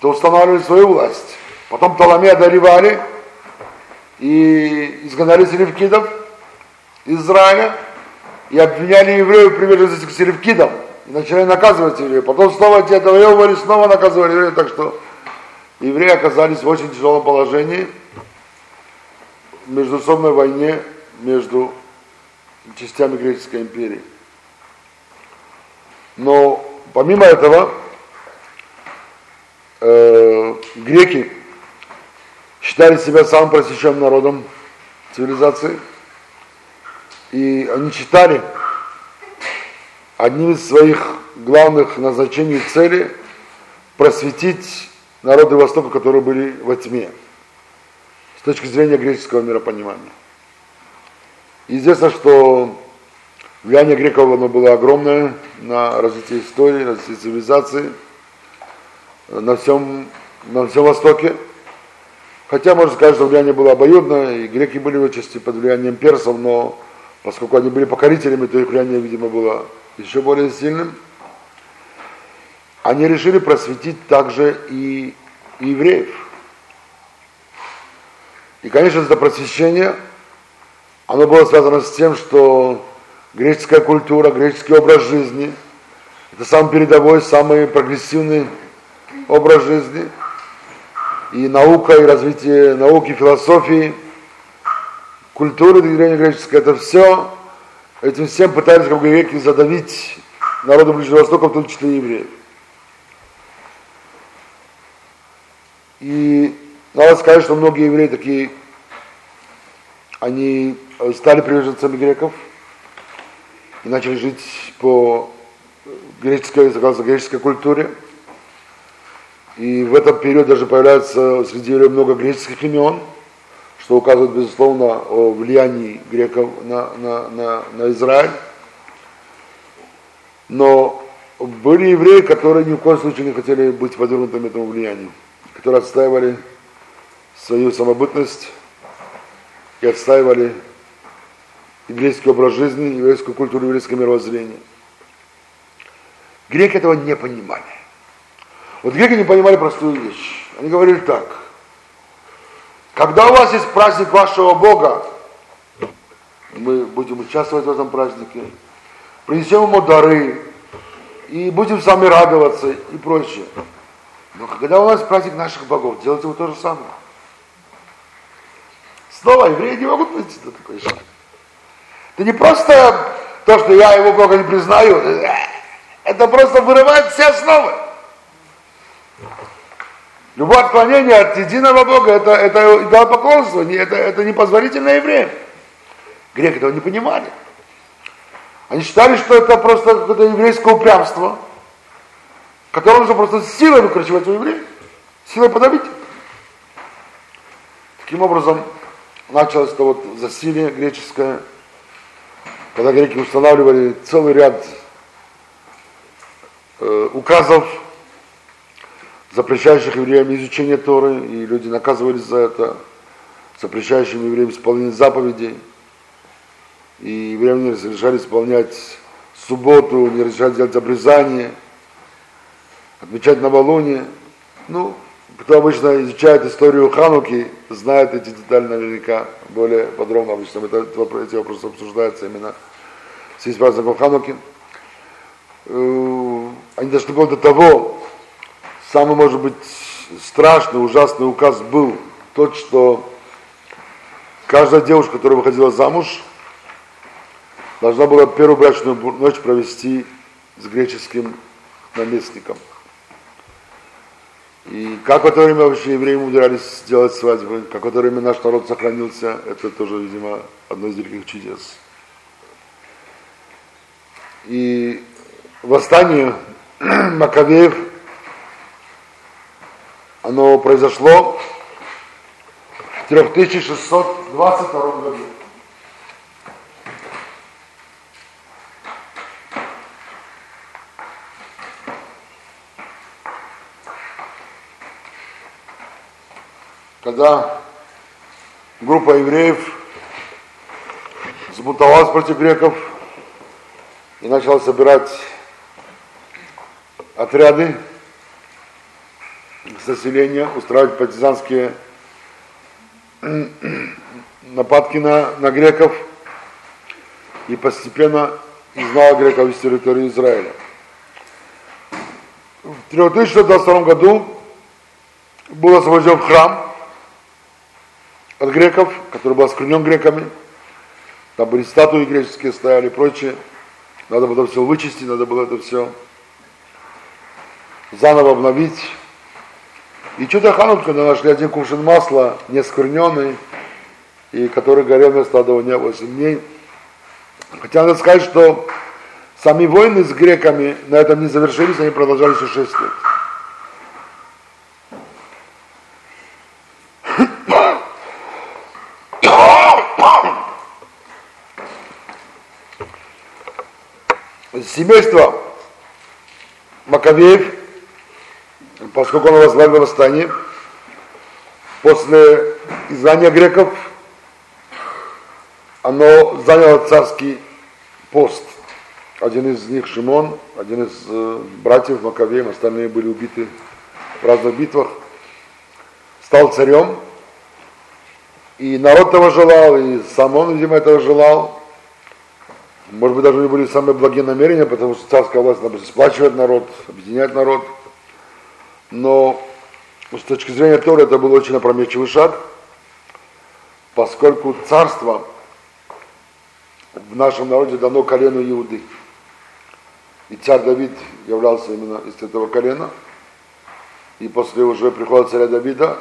то устанавливали свою власть. Потом Птолемея одолевали и изгнали селевкидов из Израиля и обвиняли евреев в приверженности к селевкидам. И начали наказывать евреев. Потом снова те отвоевывали, снова наказывали евреев. Так что евреи оказались в очень тяжелом положении в междуусобной войне между частями Греческой империи. Но помимо этого, греки считали себя самым просвещенным народом цивилизации, и они считали одним из своих главных назначений и целей просветить народы Востока, которые были во тьме, с точки зрения греческого миропонимания. Известно, что влияние греков оно было огромное на развитие истории, на развитие цивилизации на всем Востоке. Хотя, можно сказать, что влияние было обоюдно, и греки были отчасти под влиянием персов, но поскольку они были покорителями, то их влияние, видимо, было еще более сильным. Они решили просветить также и евреев. И, конечно, это просвещение, оно было связано с тем, что греческая культура, греческий образ жизни, это самый передовой, самый прогрессивный образ жизни. И наука, и развитие науки, философии, культуры древней греческой, это все, этим всем пытались, как греки, задавить народу Ближнего Востока, в том числе и евреев. И надо сказать, что многие евреи такие, они стали приверженцами греков и начали жить по греческой, согласно греческой культуре. И в этот период даже появляется среди евреев много греческих имен, что указывает, безусловно, о влиянии греков на Израиль. Но были евреи, которые ни в коем случае не хотели быть подвергнутыми этому влиянию, которые отстаивали свою самобытность и отстаивали еврейский образ жизни, еврейскую культуру, еврейское мировоззрение. Греки этого не понимали. Вот греки не понимали простую вещь. Они говорили так: когда у вас есть праздник вашего Бога, мы будем участвовать в этом празднике, принесем ему дары, и будем сами радоваться и прочее. Но когда у нас праздник наших богов, делайте вы то же самое. Снова евреи не могут найти до такой шаг. Это не просто то, что я его Бога не признаю, это просто вырывает все основы. Любое отклонение от единого Бога, это идолопоклонство, это не позволительно евреям. Греки этого не понимали. Они считали, что это просто какое-то еврейское упрямство, которое нужно просто силой выкручивать у евреев, силой подавить. Таким образом, началось это вот засилие греческое, когда греки устанавливали целый ряд указов, запрещающих евреям изучение Торы, и люди наказывались за это, запрещающим евреям исполнение заповедей, и евреям не разрешали исполнять субботу, не разрешали делать обрезание, отмечать новолуние. Кто обычно изучает историю Хануки, знает эти детали наверняка более подробно. Обычно эти вопросы обсуждаются именно в связи с праздником Хануки. Они дошли до того, самый, может быть, страшный, ужасный указ был тот, что каждая девушка, которая выходила замуж, должна была первую брачную ночь провести с греческим наместником. И как в это время вообще евреи умудрялись делать свадьбы, как в это время наш народ сохранился, это тоже, видимо, одно из великих чудес. И восстание Маккавеев, оно произошло в 3622 году. Когда группа евреев взбунтовалась против греков и начала собирать отряды с населения, устраивать партизанские нападки на греков и постепенно изгнала греков из территории Израиля. В 3622 году был освобожден храм от греков, который был осквернен греками. Там были статуи греческие, стояли и прочее. Надо было все вычистить, надо было это все заново обновить. И чудо Хануки, когда нашли один кувшин масла, не оскверненный, и который горел вместо одного дня 8 дней. Хотя надо сказать, что сами войны с греками на этом не завершились, они продолжались еще 6 лет. Семейство Маккавеев, поскольку оно возглавило восстание, после изгнания греков оно заняло царский пост. Один из них Шимон, один из братьев Маккавеев, остальные были убиты в разных битвах, стал царем. И народ того желал, и сам он, видимо, этого желал. Может быть, даже у него были самые благие намерения, потому что царская власть, например, сплачивает народ, объединяет народ. Но с точки зрения Торы это был очень опрометчивый шаг, поскольку царство в нашем народе дано колену Иуды. И царь Давид являлся именно из этого колена. И после уже прихода царя Давида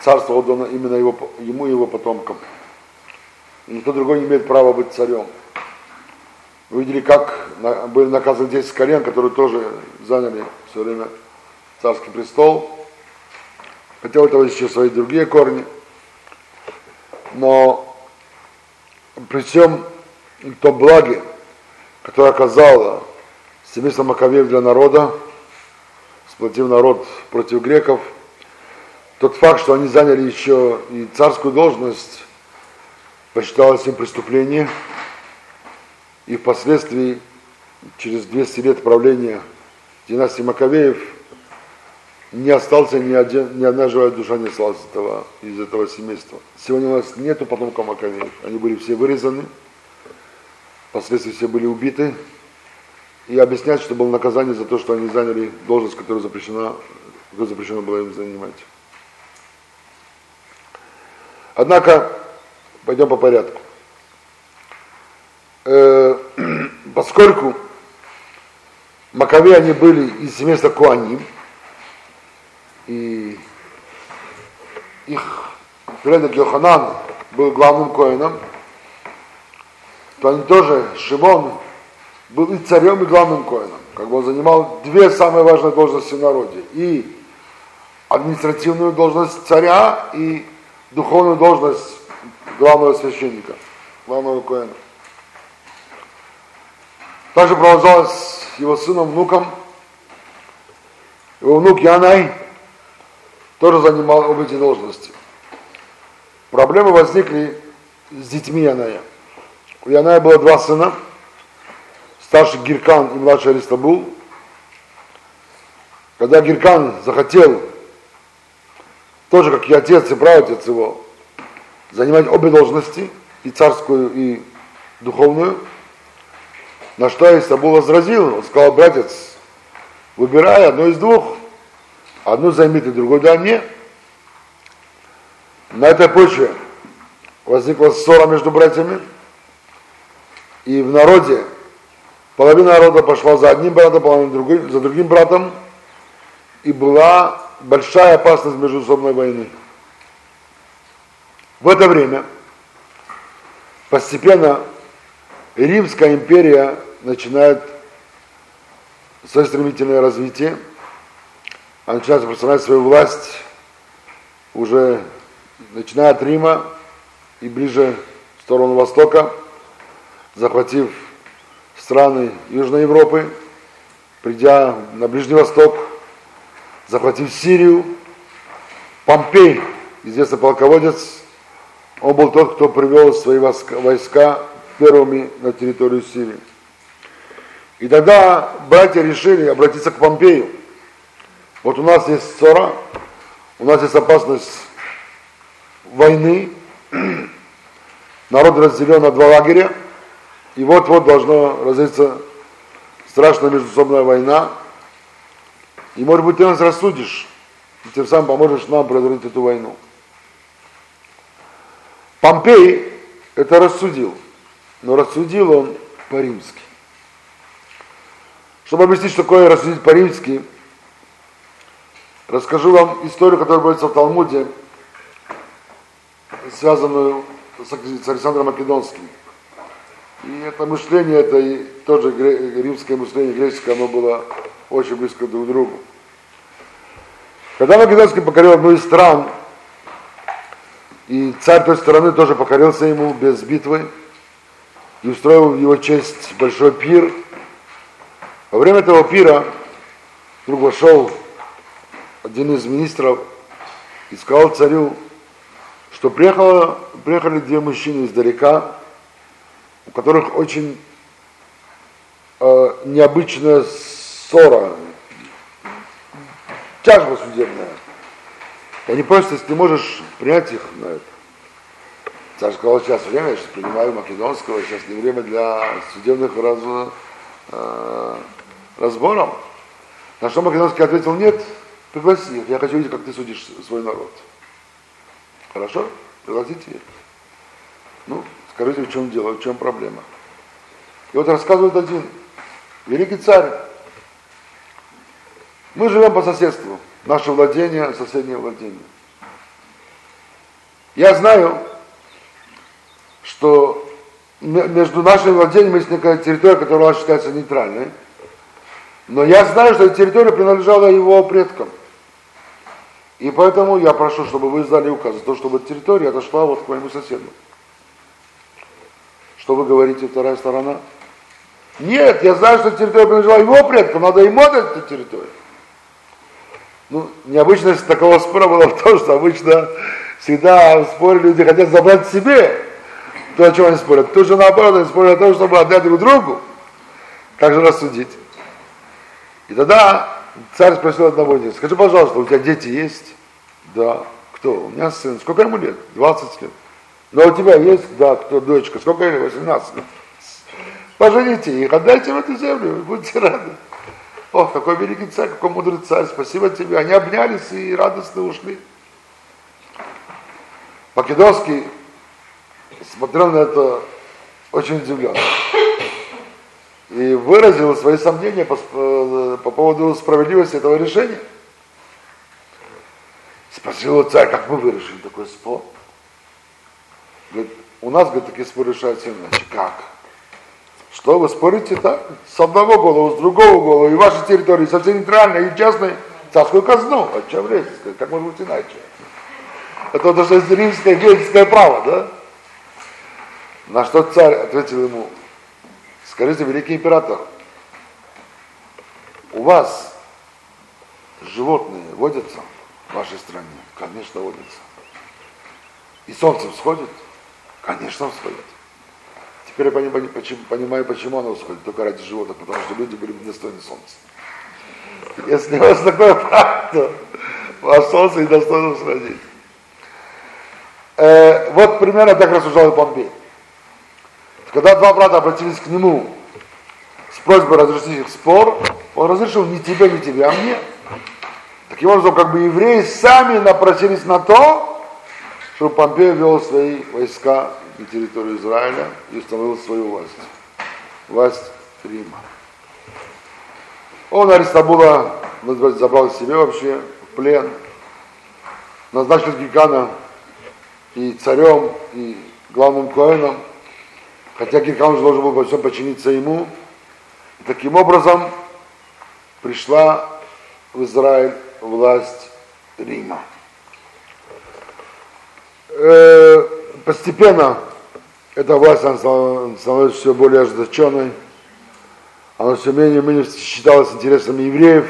царство отдано именно ему и его потомкам. И никто другой не имеет права быть царем. Вы видели, как были наказаны 10 колен, которые тоже заняли все время царский престол. Хотя у этого еще свои другие корни. Но при всем то благе, которое оказало семейство Маккавеев для народа, сплотив народ против греков, тот факт, что они заняли еще и царскую должность, посчиталось им преступлением. И впоследствии, через 200 лет правления династии Маккавеев, не остался ни одна живая душа не осталась из этого семейства. Сегодня у нас нету потомков Маккавеев. Они были все вырезаны, впоследствии все были убиты. И объяснять, что было наказание за то, что они заняли должность, которую запрещено было им занимать. Однако, пойдем по порядку. Поскольку Маккавеи они были из семейства Коаним, и их предок Йоханан был главным коэном, то они тоже, Шимон, был и царем, и главным коэном. Как бы он занимал две самые важные должности в народе. И административную должность царя, и духовную должность главного священника, главного коэна. Также продолжалось его сыном, внуком. Его внук Янай тоже занимал обе эти должности. Проблемы возникли с детьми Яная. У Яная было два сына, старший Гиркан и младший Аристобул. Когда Гиркан захотел, тоже как и отец, и праотец его, занимать обе должности, и царскую, и духовную, на что Аристобул возразил, он сказал: братец, выбирай одну из двух, одну займите, другую дай мне. На этой почве возникла ссора между братьями, и в народе половина народа пошла за одним братом, половина за другим братом, и была большая опасность междуусобной войны. В это время постепенно Римская империя начинает свое стремительное развитие. Она начинает распространять свою власть, уже начиная от Рима и ближе в сторону Востока, захватив страны Южной Европы, придя на Ближний Восток, захватив Сирию. Помпей, известный полководец, он был тот, кто привел свои войска первыми на территорию Сирии. И тогда братья решили обратиться к Помпею. Вот у нас есть ссора, у нас есть опасность войны, народ разделен на два лагеря, и вот-вот должна разыться страшная междуусобная война. И, может быть, ты нас рассудишь, и тем самым поможешь нам преодолеть эту войну. Помпей это рассудил, но рассудил он по-римски. Чтобы объяснить, что такое рассудить по-римски, расскажу вам историю, которая говорится в Талмуде, связанную с Александром Македонским. И это мышление, это и тоже римское мышление, греческое, оно было очень близко друг к другу. Когда Македонский покорил одну из стран, и царь той страны тоже покорился ему без битвы, и устроил в его честь большой пир. Во время этого пира вдруг вошел один из министров и сказал царю, что приехали две мужчины издалека, у которых очень необычная ссора, тяжба судебная. Я не понял, если ты можешь принять их на это. Царь сказал, сейчас время, я сейчас принимаю Македонского, сейчас не время для судебных разборов. На что Македонский ответил, нет, пригласи их, я хочу видеть, как ты судишь свой народ. Хорошо, пригласите их. Ну, скажите, в чем дело, в чем проблема. И вот рассказывает один, великий царь, мы живем по соседству, наше владение, соседнее владение. Я знаю, что между нашими владениями есть некая территория, которая у нас считается нейтральной. Но я знаю, что эта территория принадлежала его предкам. И поэтому я прошу, чтобы вы издали указ за то, чтобы эта территория отошла вот к моему соседу. Что вы говорите, вторая сторона? Нет, я знаю, что эта территория принадлежала его предкам, надо ему отдать эту территорию. Ну, необычность такого спора была в том, что обычно всегда в споре люди хотят забрать себе то, о чем они спорят. Тут же наоборот, они спорят о том, чтобы отдать друг другу. Как же рассудить? И тогда царь спросил одного дня, скажи, пожалуйста, у тебя дети есть? Да. Кто? У меня сын. Сколько ему лет? 20 лет. Но у тебя есть? Да. Кто? Дочка. Сколько ей? 18 лет. Пожените их, отдайте в эту землю, и будете рады. Ох, какой великий царь, какой мудрый царь, спасибо тебе. Они обнялись и радостно ушли. Македонский смотрел на это очень удивленно и выразил свои сомнения по поводу справедливости этого решения. Спросил его царь, как мы вырешили такой спор? Говорит, у нас, говорит, такие споры решаются иначе. Как? Что вы спорите так? С одного голову, с другого голову, и ваши территории, совсем нейтральные, и честные, царскую казну. А чем речь? Как может быть иначе? Это то, что есть римское, греческое право, да? На что царь ответил ему, скажите, великий император, у вас животные водятся в вашей стране? Конечно, водятся. И солнце всходит? Конечно, всходит. Теперь я понимаю, почему оно всходит, только ради животных, потому что люди были недостойны солнца. Если у вас такое право, то у вас солнце недостойно всходить. Вот примерно так рассуждал и Помпей. Когда два брата обратились к нему с просьбой разрешить их спор, он разрешил не тебе, а мне. Таким образом, как бы евреи сами напросились на то, чтобы Помпей ввел свои войска на территорию Израиля и установил свою власть. Власть Рима. Он Аристобула забрал себе вообще в плен, назначил Гиркана и царем, и главным коэном, хотя Гиркан уже должен был во всем подчиниться ему. И таким образом пришла в Израиль власть Рима. Постепенно эта власть становится все более ожесточенной, она все менее и менее считалась интересами евреев,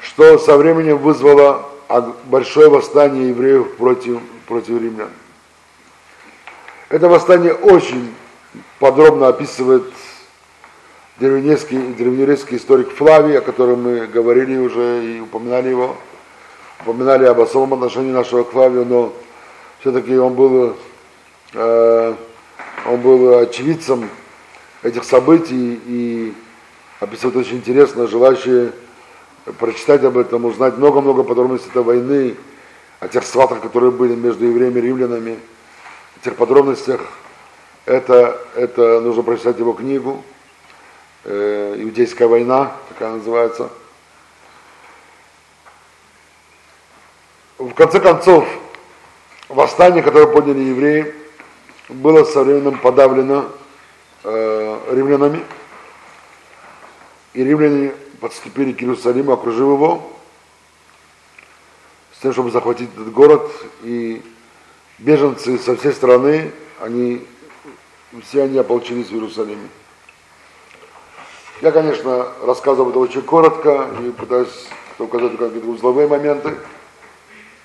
что со временем вызвало большое восстание евреев против римлян. Это восстание очень подробно описывает древнерусский историк Флавий, о котором мы говорили уже и упоминали его, упоминали об особом отношении нашего к Флавию, но все-таки он был очевидцем этих событий и описывает очень интересно, желающие прочитать об этом, узнать много-много подробностей этой войны, о тех сватах, которые были между евреями и римлянами, в тех подробностях, это нужно прочитать его книгу «Иудейская война», такая называется. В конце концов, восстание, которое подняли евреи, было со временем подавлено римлянами, и римляне подступили к Иерусалиму, окружив его, с тем, чтобы захватить этот город, и беженцы со всей страны, все они ополчились в Иерусалиме. Я, конечно, рассказывал это очень коротко и пытаюсь указать какие-то узловые моменты.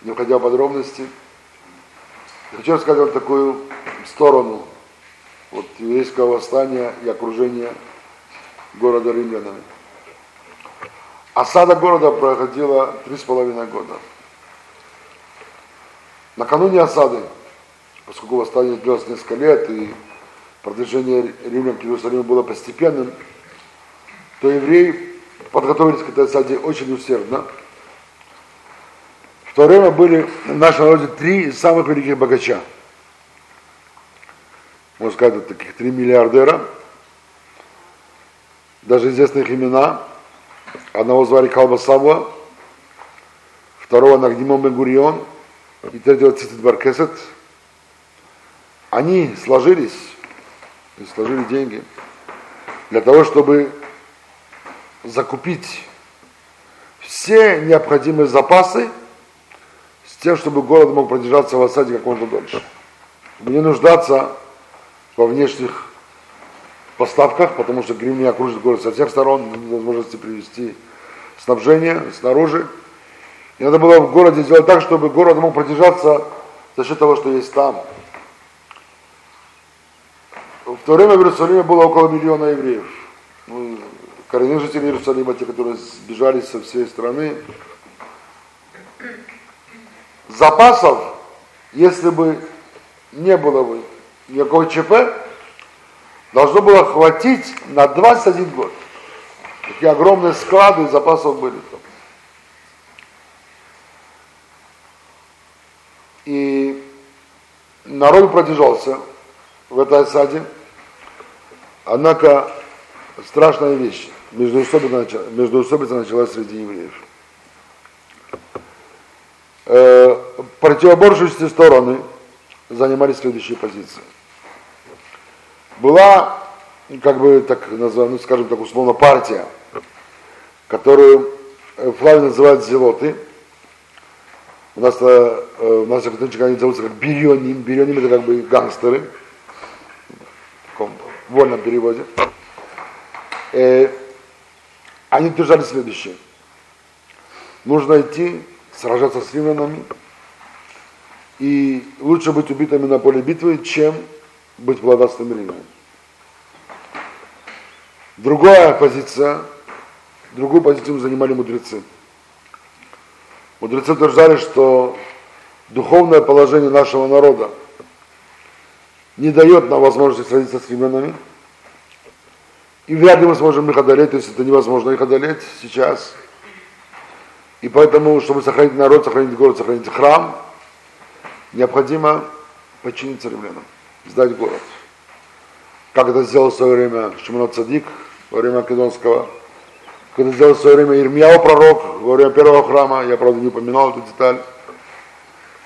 не уходя в подробности, хочу рассказать вам такую сторону вот еврейского восстания и окружения города римлянами. Осада города проходила 3,5 года. Накануне осады, поскольку восстание длилось несколько лет и продвижение римлян к Иерусалиму было постепенным, то евреи подготовились к этой осаде очень усердно. В то время были в нашем народе 3 самых великих богача. Можно сказать, вот таких 3 миллиардера. Даже известны их имена. Одного звали Калба Савуа, второго Накдимон бен Гурион и третьего Цицит ха-Кесет. Они сложились и сложили деньги для того, чтобы закупить все необходимые запасы с тем, чтобы город мог продержаться в осаде как можно дольше. Не нуждаться во внешних поставках, потому что гримни окружит город со всех сторон, нет возможности привезти снабжение снаружи. И надо было в городе сделать так, чтобы город мог продержаться за счет того, что есть там. В то время в Иерусалиме было около 1 миллиона евреев. Коренные жители Иерусалима, те, которые сбежались со всей страны. Запасов, если бы не было бы никакого ЧП, должно было хватить на 21 год. Такие огромные склады запасов были там. И народ продержался в этой осаде. Однако страшная вещь. Междоусобица началась среди евреев. Противоборствующие стороны занимали следующие позиции. Была, как бы так называемая, скажем так, условно, партия, которую Флавий называет зелоты. У нас в наших католичках они зовутся как бирионим. Бирионим — это как бы гангстеры, в таком вольном переводе. Они держали следующее. Нужно идти, сражаться с римлянами, и лучше быть убитыми на поле битвы, чем быть владельцем Рима. Другую позицию занимали мудрецы. Мудрецы утверждали, что духовное положение нашего народа не дает нам возможности сразиться с римлянами, и вряд ли мы сможем их одолеть, то есть это невозможно их одолеть сейчас. И поэтому, чтобы сохранить народ, сохранить город, сохранить храм, необходимо подчиниться римлянам, сдать город. Как это сделал в свое время Шимон ха-Цадик, во время Македонского. Как это сделал в свое время Ирмияу пророк, во время первого храма. Я, правда, не упоминал эту деталь,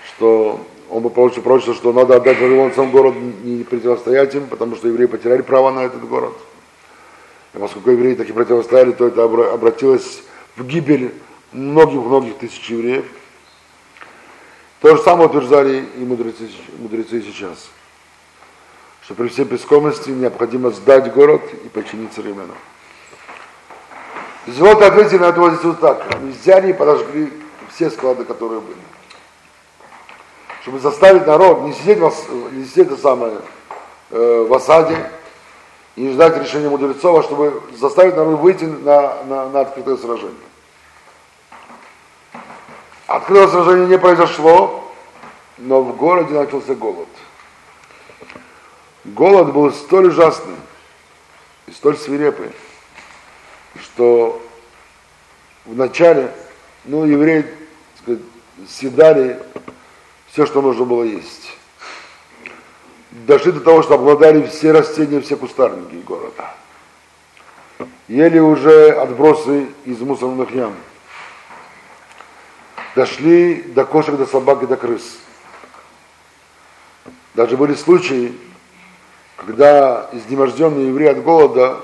что он бы получил пророчество, что надо отдать вавилонцам город, не противостоять им, потому что евреи потеряли право на этот город. И поскольку евреи таки противостояли, то это обратилось в гибель многих-многих тысяч евреев. То же самое утверждали и мудрецы сейчас, что при всей бескомности необходимо сдать город и подчиниться римлянам. Зелоты ответили на эту позицию так. Они взяли и подожгли все склады, которые были. Чтобы заставить народ не сидеть в осаде и не ждать решения мудрецов, а чтобы заставить народ выйти на открытое сражение. Открытое сражение не произошло, но в городе начался голод. Голод был столь ужасный и столь свирепый, что вначале евреи, так сказать, съедали все, что нужно было есть. Дошли до того, что обладали все растения, все кустарники города. Ели уже отбросы из мусорных ям. Дошли до кошек, до собак и до крыс. Даже были случаи, когда изнеможденные евреи от голода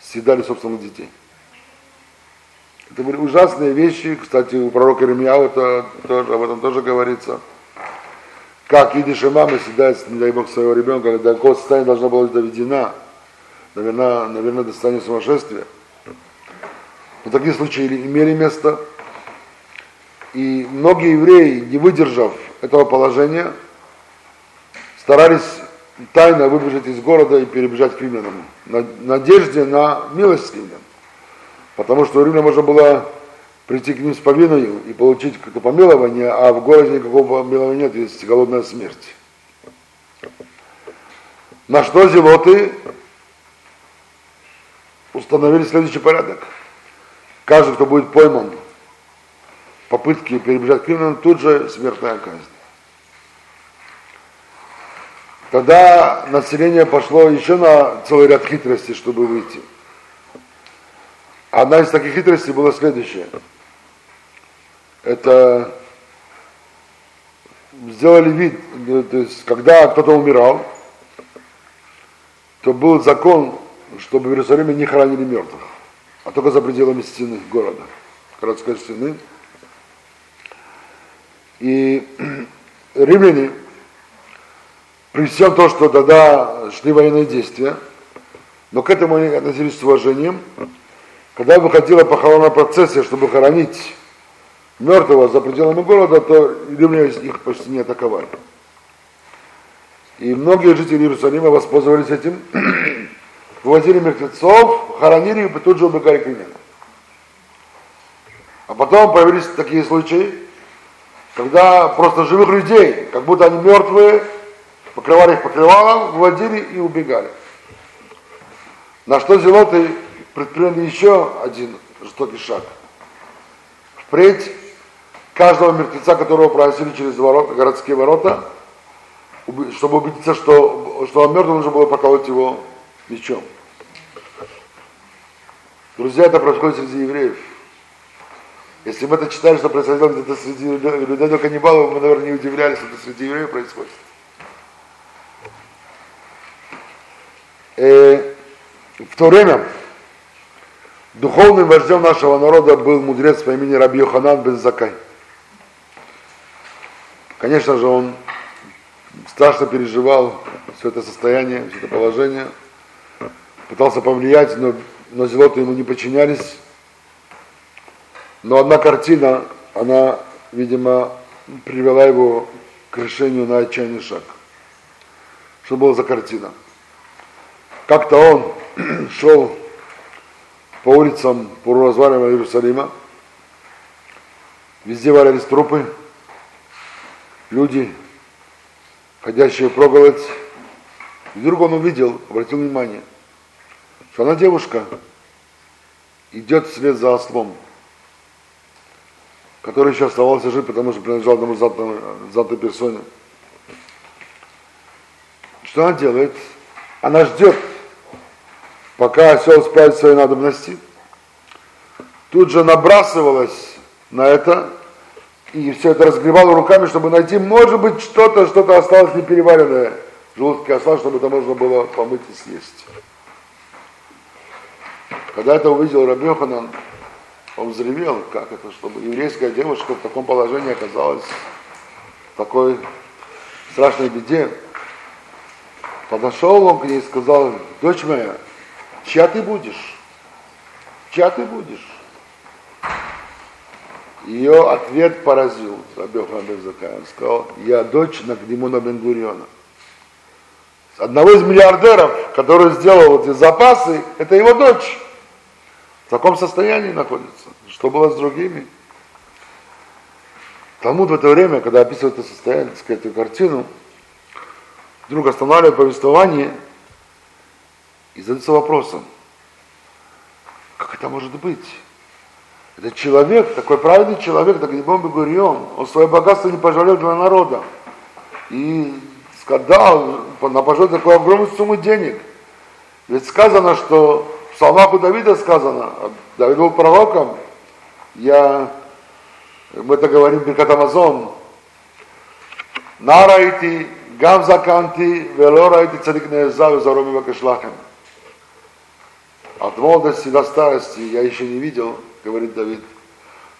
съедали собственных детей. Это были ужасные вещи. Кстати, у пророка Ирмияу об этом тоже говорится. Как идиш и мама съедает, не дай бог, своего ребенка, когда голод состояние должна была быть доведена. Наверное, до состояния сумасшествия. Но такие случаи имели место. И многие евреи, не выдержав этого положения, старались тайно выбежать из города и перебежать к римлянам, в надежде на милость к римлянам. Потому что у римлян можно было прийти к ним с повиною и получить какое-то помилование, а в городе никакого помилования нет, есть голодная смерть. На что зелоты установили следующий порядок. Каждый, кто будет пойман в попытке перебежать к римлянам, тут же смертная казнь. Тогда население пошло еще на целый ряд хитростей, чтобы выйти. Одна из таких хитростей была следующая. Это сделали вид, то есть когда кто-то умирал, то был закон, чтобы в Иерусалиме не хоронили мертвых, а только за пределами стены города, городской стены. И римляне, при всем том, что тогда шли военные действия, но к этому они относились с уважением. Когда выходила похоронная процессия, чтобы хоронить мертвого за пределами города, то римляне их почти не атаковали. И многие жители Иерусалима воспользовались этим, вывозили мертвецов, хоронили и тут же убегали к римлянам. А потом появились такие случаи, когда просто живых людей, как будто они мертвые, покрывали их покрывалом, выводили и убегали. На что зелоты предприняли еще один жестокий шаг. Впредь каждого мертвеца, которого проносили через ворота, городские ворота, чтобы убедиться, что он мертв, нужно было проколоть его мечом. Друзья, это происходит среди евреев. Если бы это читали, что происходило где-то среди людей до каннибалов, мы, наверное, не удивлялись, что это среди евреев происходит. В то время духовным вождем нашего народа был мудрец по имени Раби Йоханан бен Закай. Конечно же, он страшно переживал все это состояние, все это положение, пытался повлиять, но зелоты ему не подчинялись. Но одна картина, она, видимо, привела его к решению на отчаянный шаг. Что было за картина? Как-то он шел по улицам полуразваленного Иерусалима, везде валялись трупы, люди, ходящие проголодь. Вдруг он увидел, обратил внимание, что она, девушка, идет вслед за ослом, который еще оставался жив, потому что принадлежал одному затой персоне. Что она делает? Она ждет, пока осел спает свои надобности. Тут же набрасывалась на это и все это разгребала руками, чтобы найти, может быть, что-то осталось непереваренное в желудке осла, чтобы это можно было помыть и съесть. Когда это увидел Раби Йоханан, он взревел, как это, чтобы еврейская девушка в таком положении оказалась, в такой страшной беде. Подошел он к ней и сказал: дочь моя, чья ты будешь? Чья ты будешь? Ее ответ поразил Раби Йоханан бен Закай. Он сказал: я дочь Накдимона бен Гуриона. Одного из миллиардеров, который сделал эти запасы, это его дочь. В таком состоянии находится. Что было с другими? Талмуд в это время, когда описывает это состояние, так сказать, эту картину, вдруг останавливает повествование и задается вопросом: как это может быть? Этот человек, такой праведный человек, так Даниил Гурион, он свое богатство не пожалел для народа. И сказал, он пожалел такую огромную сумму денег. Ведь сказано, что в псалмах у Давида сказано, Давид был пророком, мы это говорим в Беркат Амазон, «Нарайти гамзаканти велорайти цадикнея завы за ромива кашлахами». От молодости до старости я еще не видел, говорит Давид,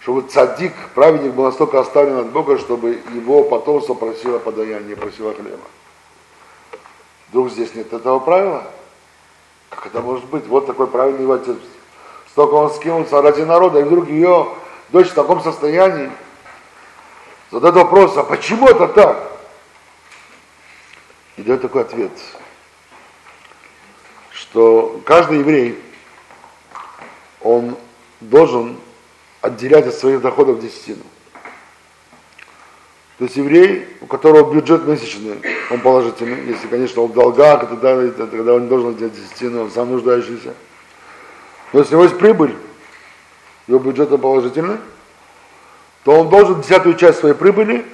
чтобы цадик, праведник, был настолько оставлен от Бога, чтобы его потомство просило подаяние, просило хлеба. Вдруг здесь нет этого правила? Как это может быть? Вот такой праведный его отец. Столько он скинулся ради народа, и вдруг ее дочь в таком состоянии, задает вопрос, а почему это так? И дает такой ответ, что каждый еврей, он должен отделять от своих доходов десятину. То есть еврей, у которого бюджет месячный, он положительный, если, конечно, он в долгах, тогда он не должен отделять десятину, он сам нуждающийся. Но если у него есть прибыль, его бюджет положительный, то он должен десятую часть своей прибыли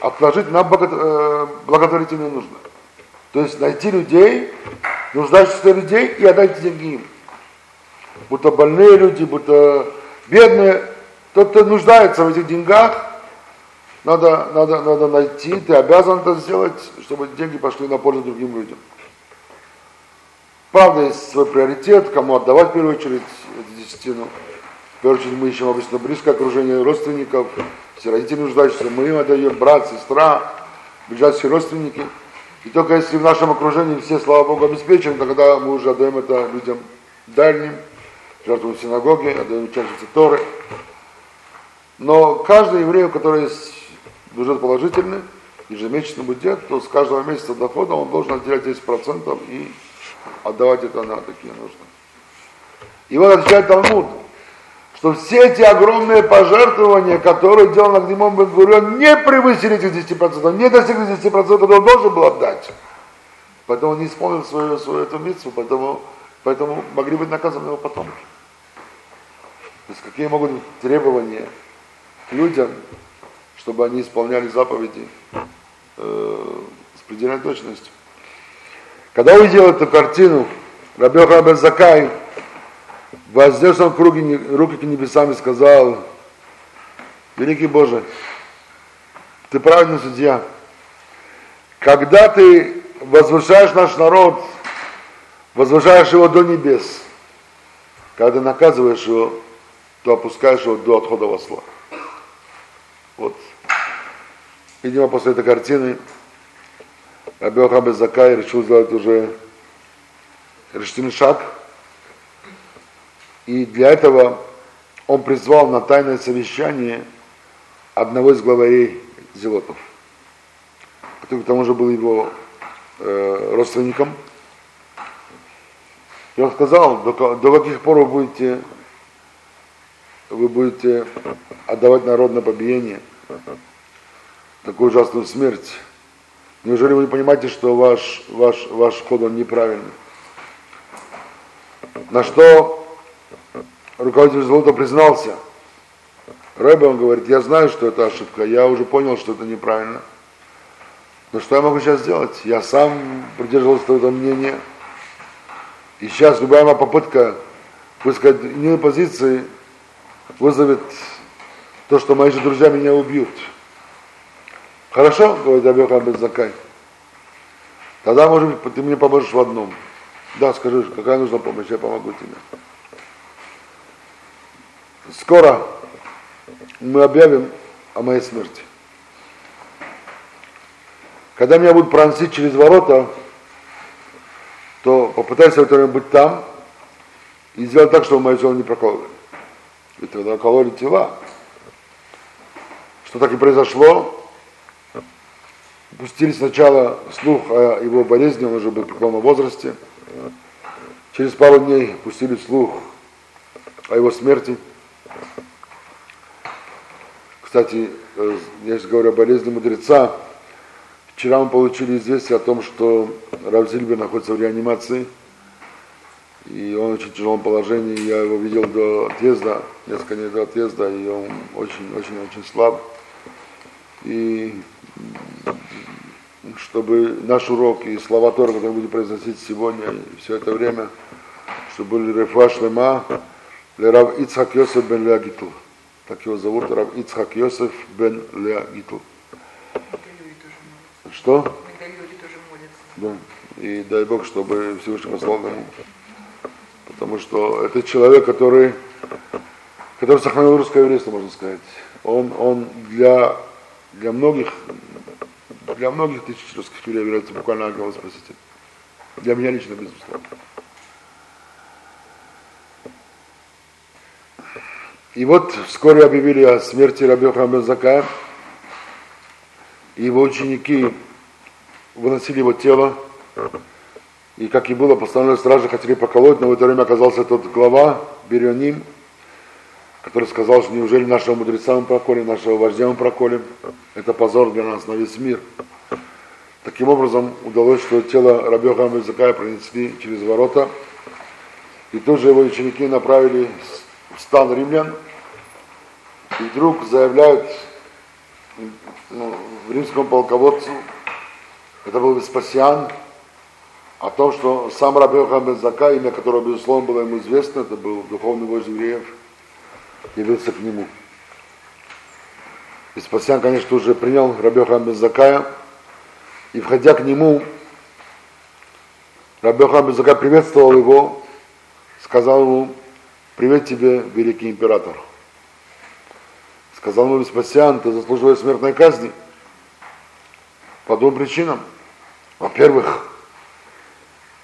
отложить на благотворительные нужды. То есть найти людей, нуждающихся людей и отдать деньги им. Будь то больные люди, будь то бедные, тот, кто нуждается в этих деньгах, надо найти, ты обязан это сделать, чтобы деньги пошли на пользу другим людям. Правда, есть свой приоритет, кому отдавать в первую очередь эту десятину. В первую очередь мы ищем обычно близкое окружение родственников, все родители нуждаются, мы им отдаем, брат, сестра, ближайшие родственники. И только если в нашем окружении все, слава Богу, обеспечены, тогда мы уже отдаем это людям дальним, жертвуем синагоги, отдаем чашицы Торы. Но каждый еврей, у которого есть бюджет положительный, ежемесячный бюджет, то с каждого месяца дохода он должен отделять 10% и отдавать это на такие нужды. И вот отвечает Талмуд, что все эти огромные пожертвования, которые делал Накдимон бен Гурион, не превысили этих 10%, не достигли 10%, которые он должен был отдать. Поэтому он не исполнил свою эту мицву, поэтому могли быть наказаны его потомки. То есть какие могут быть требования к людям, чтобы они исполняли заповеди с предельной точностью. Когда увидел эту картину, Раби Йоханан бен Закай вознес он руки к небесам и сказал: «Великий Боже, Ты праведный судья. Когда Ты возвышаешь наш народ, возвышаешь его до небес. Когда Ты наказываешь его, то опускаешь его до отхода во славу». Вот. Видимо, после этой картины Раби Йоханан бен Закай решил сделать уже решительный шаг. И для этого он призвал на тайное совещание одного из главарей зелотов, который к тому же был его родственником. И он сказал: до каких пор вы будете отдавать народ на побиение, такую ужасную смерть? Неужели вы не понимаете, что ваш ход он неправильный? На что руководитель золота признался. Рэбе, он говорит: я знаю, что это ошибка, я уже понял, что это неправильно. Но что я могу сейчас сделать? Я сам придерживался этого мнения. И сейчас любая моя попытка высказать иные позиции вызовет то, что мои же друзья меня убьют. Хорошо, говорит Раби Йоханан бен Закай, тогда, может быть, ты мне поможешь в одном. Да, скажи, какая нужна помощь, я помогу тебе. Скоро мы объявим о моей смерти. Когда меня будут проносить через ворота, то попытаюсь в это время быть там и сделать так, чтобы мои тела не прокололи. Ведь тогда кололи тела. Что так и произошло. Пустили сначала слух о его болезни, он уже был в преклонном возрасте. Через пару дней пустили слух о его смерти. Кстати, я сейчас говорю о болезни мудреца. Вчера мы получили известие о том, что Рав Зильбер находится в реанимации. И он в очень тяжелом положении. Я его видел до отъезда, несколько дней до отъезда, и он очень-очень-очень слаб. И чтобы наш урок и слова Торы, которые будем произносить сегодня и все это время, чтобы были рефуа шлема, Рав Ицхак Йосеф бен Лея Гитл. Так его зовут, Рав Ицхак Йосеф бен Лея Гитл. Что? Маккавеи тоже молятся. Да. И дай Бог, чтобы Всевышний послал ему. Потому что это человек, который сохранил русское еврейство, можно сказать. Он для многих тысяч русских евреев является буквально ангелом спасителем. Для меня лично, безусловно. И вот вскоре объявили о смерти Раби Йоханана бен Закая. и его ученики выносили его тело, и, как и было, постановили стражи, хотели поколоть, но в это время оказался тот глава, Бирюаним, который сказал, что неужели нашего мудреца мы проколем, нашего вождя мы проколем, это позор для нас на весь мир. Таким образом удалось, что тело Раби Йоханана бен Закая пронесли через ворота, и тут же его ученики направили в стан римлян, и вдруг заявляют римскому полководцу, это был Веспасиан, о том, что сам Раби Йоханан бен Закай, имя которого, безусловно, было ему известно, это был духовный вождь евреев, явился к нему. Веспасиан, конечно, уже принял Раби Йоханана бен Закая, и, входя к нему, Раби Йоханан бен Закай приветствовал его, сказал ему: «Привет тебе, великий император». Сказал ему Веспасиан: «Ты заслуживаешь смертной казни». По двум причинам. Во-первых,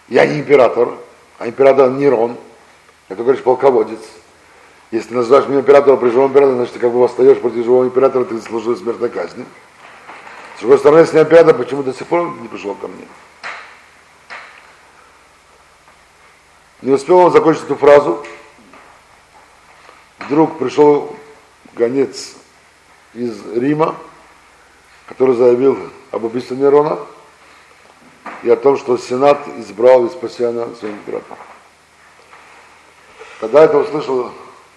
я не император, а император Нерон. Я только лишь полководец. Если называешь меня императором при живом императоре, значит, ты как бы восстаешь против живого императора, ты заслуживаешь смертной казни. С другой стороны, если я император, почему до сих пор не пришел ко мне? Не успел он закончить эту фразу. Вдруг пришел гонец из Рима, который заявил об убийстве Нерона и о том, что Сенат избрал Веспасиана своим императором. Когда это услышал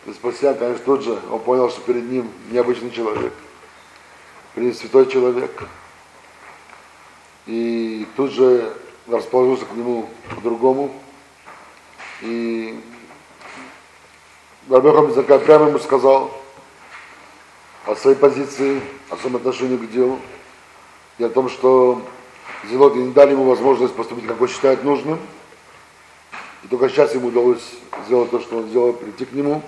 Веспасиан, конечно, тут же он понял, что перед ним необычный человек, перед ним святой человек. И тут же расположился к нему по-другому. И Раби Йоханан бен Закай прямо ему сказал о своей позиции, о своем отношении к делу и о том, что зелоты не дали ему возможность поступить, как он считает нужным. И только сейчас ему удалось сделать то, что он сделал, прийти к нему.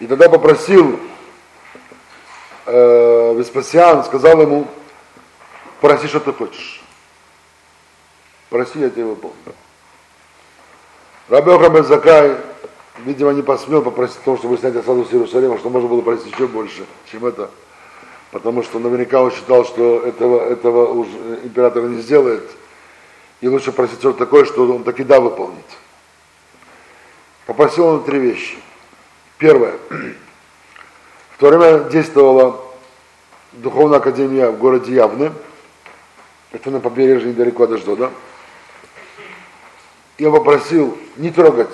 И тогда попросил Веспасиан, сказал ему: «Проси, что ты хочешь. Проси, я тебе выполню». Раби Йоханан бен Закай, видимо, не посмел попросить о том, чтобы снять осаду с Иерусалима, что можно было просить еще больше, чем это. Потому что наверняка он считал, что этого уже император не сделает. И лучше просить что-то такое, что он таки да выполнит. Попросил он три вещи. Первое. В то время действовала духовная академия в городе Явне. Это на побережье недалеко от Ашдода. И он попросил не трогать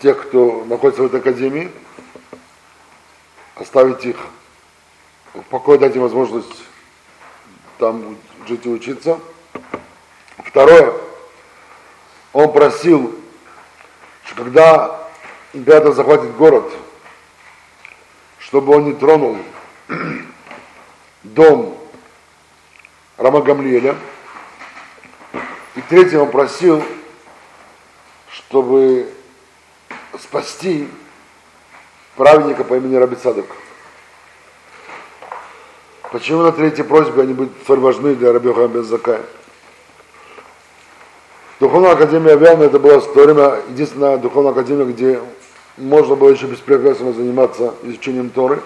тех, кто находится в этой академии, оставить их в покое, дать им возможность там жить и учиться. Второе, он просил, что когда император захватит город, чтобы он не тронул дом Рабана Гамлиэля. И третье, он просил, чтобы спасти праведника по имени Раби Цадок. Почему на третьей просьбе они будут столь важны для Раби Йоханана бен Закая? Духовная академия в Явне — это была в то время единственная духовная академия, где можно было еще беспрепятственно заниматься изучением Торы.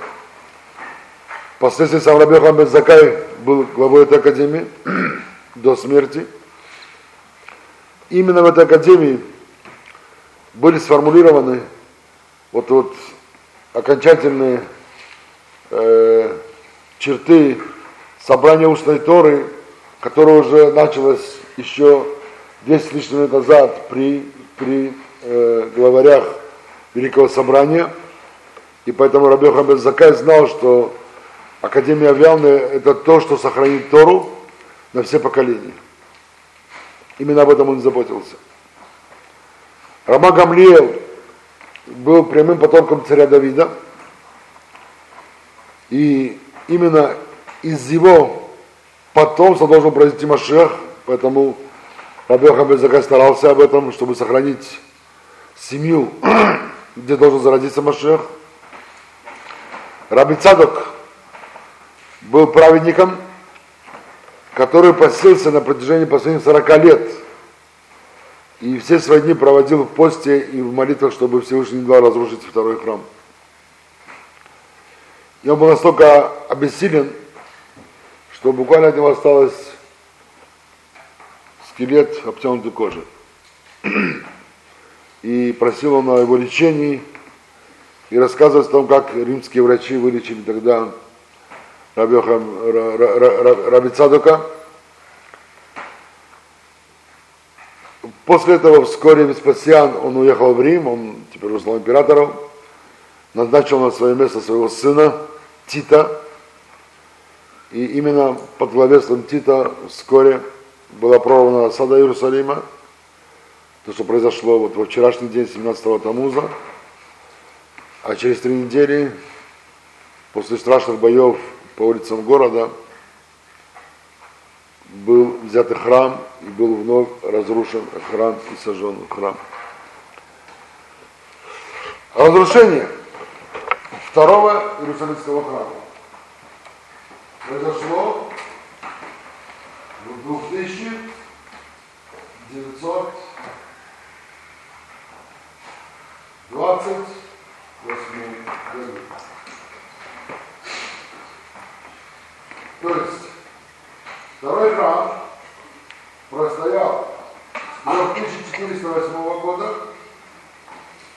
Впоследствии сам Раби Йоханан бен Закай был главой этой академии до смерти. Именно в этой академии были сформулированы вот окончательные черты собрания устной Торы, которое уже началось еще 200 с лишним лет назад при главарях Великого Собрания. И поэтому Раби Йоханан бен Закай знал, что Академия в Явне — это то, что сохранит Тору на все поколения. Именно об этом он заботился. Рабан Гамлиэль был прямым потомком царя Давида, и именно из его потомства должен произойти Машиах, поэтому Раби Йоханан бен Закай старался об этом, чтобы сохранить семью, где должен зародиться Машиах. Раби Цадок был праведником, который постился на протяжении последних 40 лет и все свои дни проводил в посте и в молитвах, чтобы Всевышний не дал разрушить второй храм. И он был настолько обессилен, что буквально от него осталось скелет обтянутой кожи. И просил он о его лечении, и рассказывает о том, как римские врачи вылечили тогда Раби Цадока. После этого вскоре Веспасиан, он уехал в Рим, он теперь стал императором, назначил на свое место своего сына Тита, и именно под главенством Тита вскоре была прорвана осада Иерусалима, то, что произошло вот во вчерашний день, 17-го Тамуза, а через 3 недели, после страшных боев по улицам города, был взят храм, и был вновь разрушен храм и сожжен храм. Разрушение второго Иерусалимского храма произошло в 2928 году. То есть второй храм простоял с 1408 года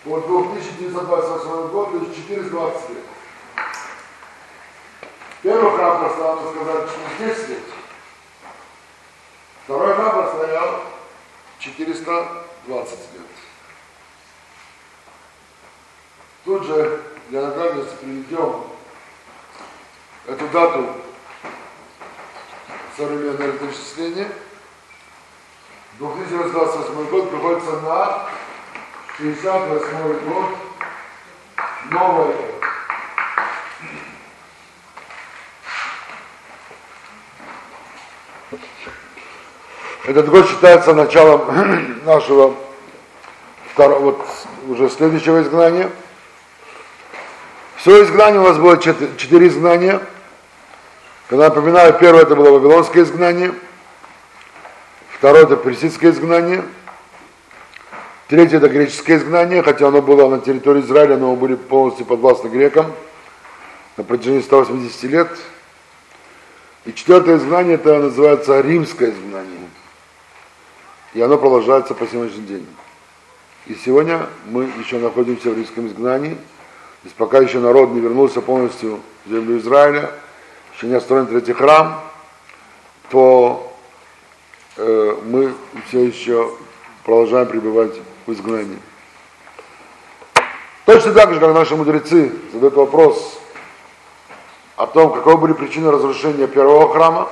по 2928 год, то есть 420 лет. Первый храм простоял, можно сказать, 10 лет. Второй храм простоял 420 лет. Тут же для наглядности приведем эту дату современное летоисчисление. 2028 год приходится на 68 год новой эры. Этот год считается началом нашего второго, вот уже следующего изгнания. Все изгнание у нас было 4 изгнания. Когда напоминаю, первое это было вавилонское изгнание, второе это персидское изгнание, третье это греческое изгнание, хотя оно было на территории Израиля, но мы были полностью подвластны грекам на протяжении 180 лет. И четвертое изгнание это называется римское изгнание. И оно продолжается по сегодняшний день. И сегодня мы еще находимся в римском изгнании. То есть пока еще народ не вернулся полностью в землю Израиля, еще не отстроен третий храм, то мы все еще продолжаем пребывать в изгнании. Точно так же, как наши мудрецы задают вопрос о том, каковы были причины разрушения первого храма,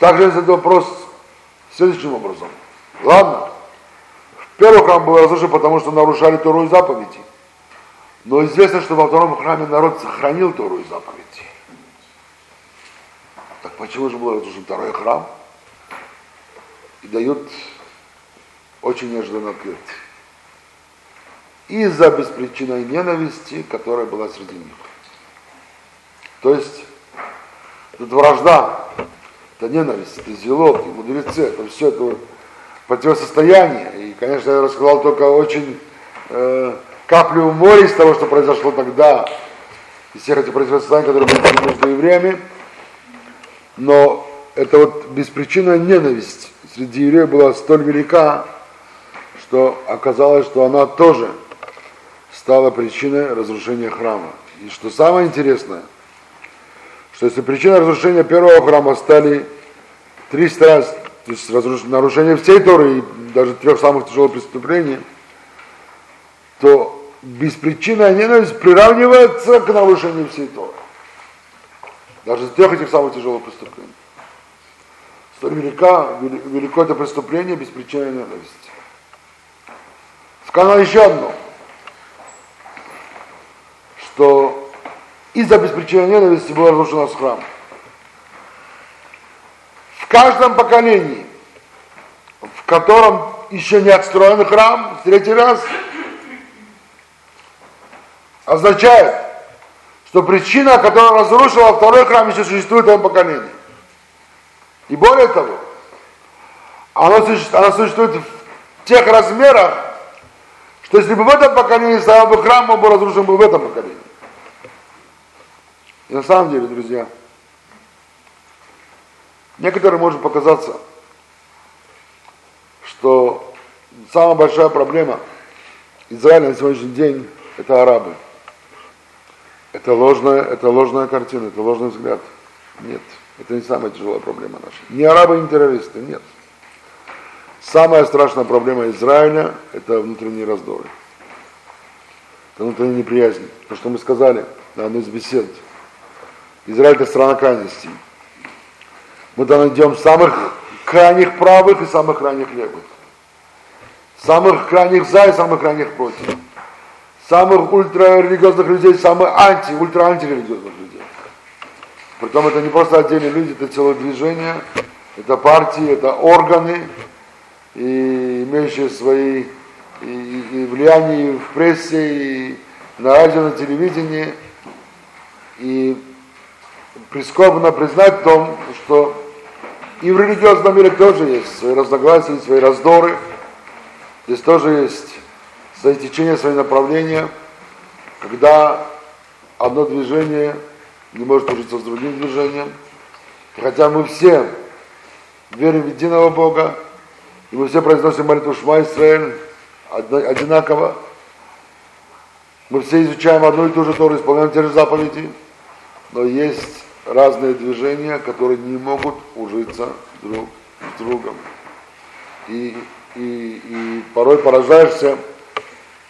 также задают вопрос следующим образом. Ладно, первый храм был разрушен, потому что нарушали Тору и заповеди, но известно, что во втором храме народ сохранил Тору и заповеди. Так почему же был разрушен второй храм? И дают очень неожиданный ответ. Из-за беспричинной ненависти, которая была среди них. То есть, тут вражда, это ненависть, это зело, это мудрецы, это все это противостояние. И, конечно, я рассказал только очень каплю в море из того, что произошло тогда, из всех этих противостояний, которые были между евреями. Но эта вот беспричинная ненависть среди евреев была столь велика, что оказалось, что она тоже стала причиной разрушения храма. И что самое интересное, что если причиной разрушения первого храма стали 300 раз, то есть нарушение всей Торы и даже 3 самых тяжелых преступлений, то беспричинная ненависть приравнивается к нарушению всей Торы. Даже с 3 этих самых тяжелых преступлений. Столь велико это преступление беспричинной ненависти. Сказано еще одно, что из-за беспричинной ненависти был разрушен наш храм. В каждом поколении, в котором еще не отстроен храм, в 3-й раз, означает, что причина, которая разрушила второй храм, еще существует в этом поколении. И более того, она существует в тех размерах, что если бы в этом поколении стоял бы храм, он бы разрушен был в этом поколении. На самом деле, друзья, некоторым может показаться, что самая большая проблема Израиля на сегодняшний день – это арабы. Это ложная картина, это ложный взгляд. Нет, это не самая тяжелая проблема наша. Ни арабы, ни террористы, нет. Самая страшная проблема Израиля – это внутренние раздоры. Это внутренняя неприязнь. То, что мы сказали на одной из бесед. Израиль – это страна крайностей. Мы там найдем самых крайних правых и самых крайних левых. Самых крайних за и самых крайних против. Самых ультрарелигиозных людей, самых ультра-антирелигиозных людей. Притом это не просто отдельные люди, это целое движение, это партии, это органы, и имеющие свои и влияние и в прессе, и на радио, на телевидении. И прискорбно признать в том, что и в религиозном мире тоже есть свои разногласия, свои раздоры. Здесь тоже есть свои течения, свои направления, когда одно движение не может ужиться с другим движением. Хотя мы все верим в единого Бога, и мы все произносим молитву Шма Исраэль одинаково. Мы все изучаем одну и ту же Тору, исполняем те же заповеди. Но есть разные движения, которые не могут ужиться друг с другом. И порой поражаешься,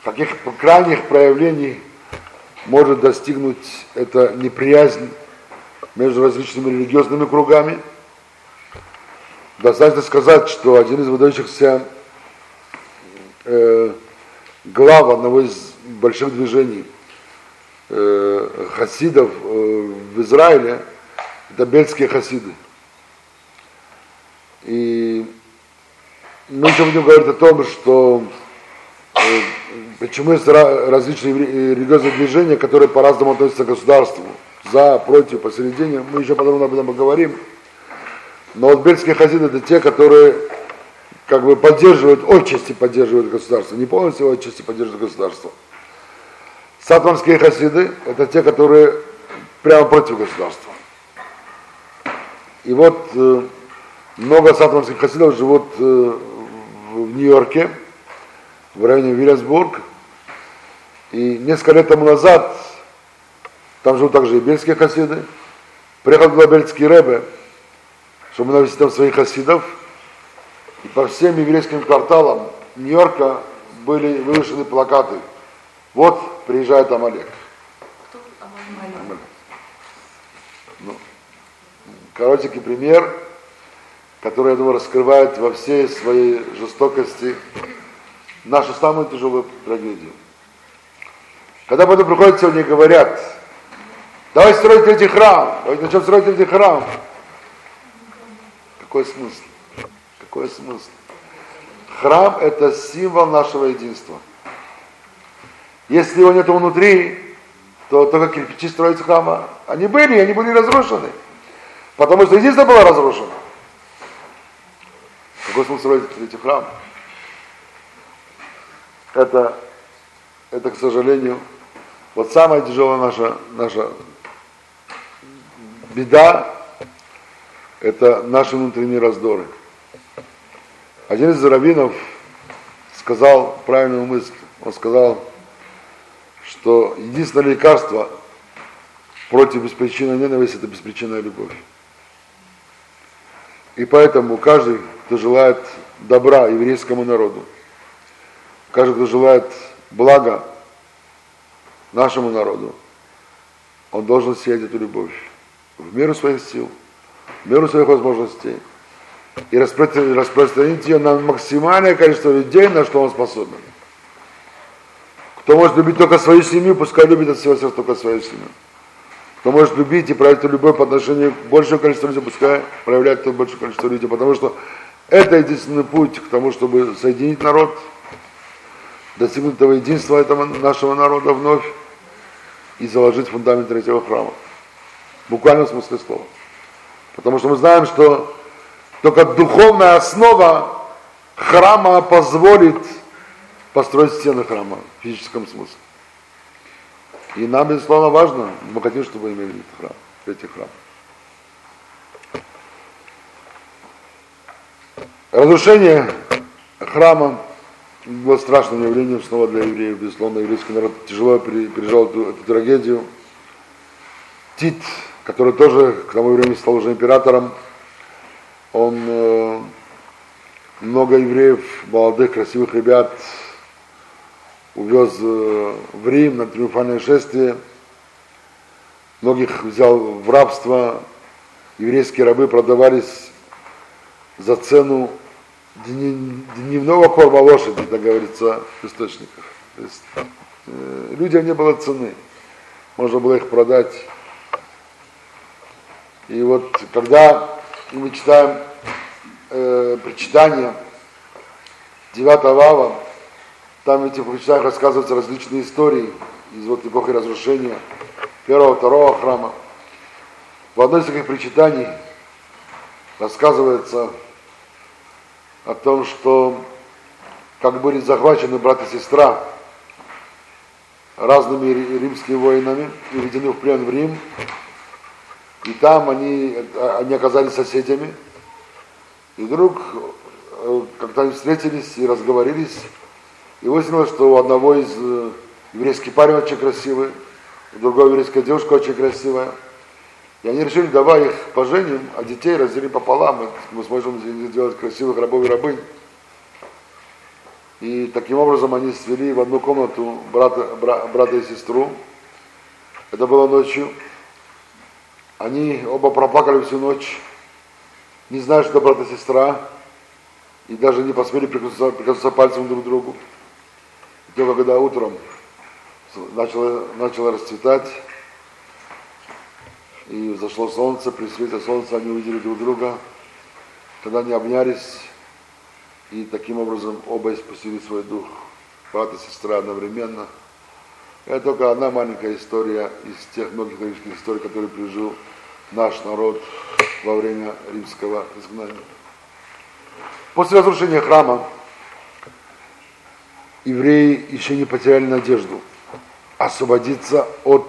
каких крайних проявлений может достигнуть эта неприязнь между различными религиозными кругами. Достаточно сказать, что один из выдающихся глав одного из больших движений хасидов в Израиле, это бельские хасиды. И мы еще будем говорить о том, что почему есть различные религиозные движения, которые по-разному относятся к государству, за, против, посередине. Мы еще подробно об этом поговорим. Но вот бельские хасиды – это те, которые как бы поддерживают, отчасти поддерживают государство. Не полностью, отчасти поддерживают государство. Сатманские хасиды – это те, которые прямо против государства. И вот много сатманских хасидов живут в Нью-Йорке, в районе Вильямсбург. И несколько лет тому назад, там живут также и бельские хасиды, приехал туда бельский ребе, чтобы навести там своих хасидов. И по всем еврейским кварталам Нью-Йорка были вывешены плакаты. Вот приезжает Амалек. Кто Амалек? Ну, коротенький пример, который, я думаю, раскрывает во всей своей жестокости нашу самую тяжелую трагедию. Когда потом приходят сегодня и говорят, давай строить третий храм, давайте начнем строить третий храм. Какой смысл? Какой смысл? Храм – это символ нашего единства. Если его нет внутри, то только кирпичи строить храма. Они были разрушены, потому что единство было разрушено. Какой смысл строить эти храмы? Это, к сожалению, вот самая тяжелая наша беда – это наши внутренние раздоры. Один из раввинов сказал правильную мысль. Он сказал, что единственное лекарство против беспричинной ненависти – это беспричинная любовь. И поэтому каждый, кто желает добра еврейскому народу, каждый, кто желает блага нашему народу, он должен сеять эту любовь в меру своих сил, в меру своих возможностей и распространить ее на максимальное количество людей, на что он способен. Кто может любить только свою семью, пускай любит от всего сердца только свою семью. Кто может любить и проявить любовь по отношению к большему количеству людей, пускай проявляет большее количество людей, потому что это единственный путь к тому, чтобы соединить народ, достигнуть этого единства этого нашего народа вновь и заложить фундамент третьего храма. В буквальном смысле слова. Потому что мы знаем, что только духовная основа храма позволит построить стены храма в физическом смысле. И нам, безусловно, важно, мы хотим, чтобы имели этот храм, третий храм. Разрушение храма было страшным явлением снова для евреев. Безусловно, еврейский народ тяжело пережил эту трагедию. Тит, который тоже к тому времени стал уже императором, он много евреев, молодых, красивых ребят увез в Рим на триумфальное шествие. Многих взял в рабство. Еврейские рабы продавались за цену дневного корма лошади, так говорится, источников. То есть, людям не было цены. Можно было их продать. И вот когда мы читаем причитания 9 ава, там в этих причитаниях рассказываются различные истории из вот эпохи разрушения первого, второго храма. В одной из таких причитаний рассказывается о том, что как были захвачены брат и сестра разными римскими воинами и введены в плен в Рим, и там они оказались соседями, и вдруг как-то они встретились и разговорились, и выяснилось, что у одного из еврейский парень очень красивый, у другого еврейская девушка очень красивая, и они решили, давай их поженим, а детей разделим пополам, мы сможем сделать красивых рабов и рабынь. И таким образом они свели в одну комнату брата и сестру. Это было ночью. Они оба проплакали всю ночь, не зная, что брат и сестра, и даже не посмели прикоснуться пальцем друг к другу. И только когда утром начало расцветать, и взошло солнце, при свете солнца они увидели друг друга, тогда они обнялись, и таким образом оба испустили свой дух, брат и сестра одновременно. Это только одна маленькая история из тех многих римских историй, которые пережил наш народ во время римского изгнания. После разрушения храма евреи еще не потеряли надежду освободиться от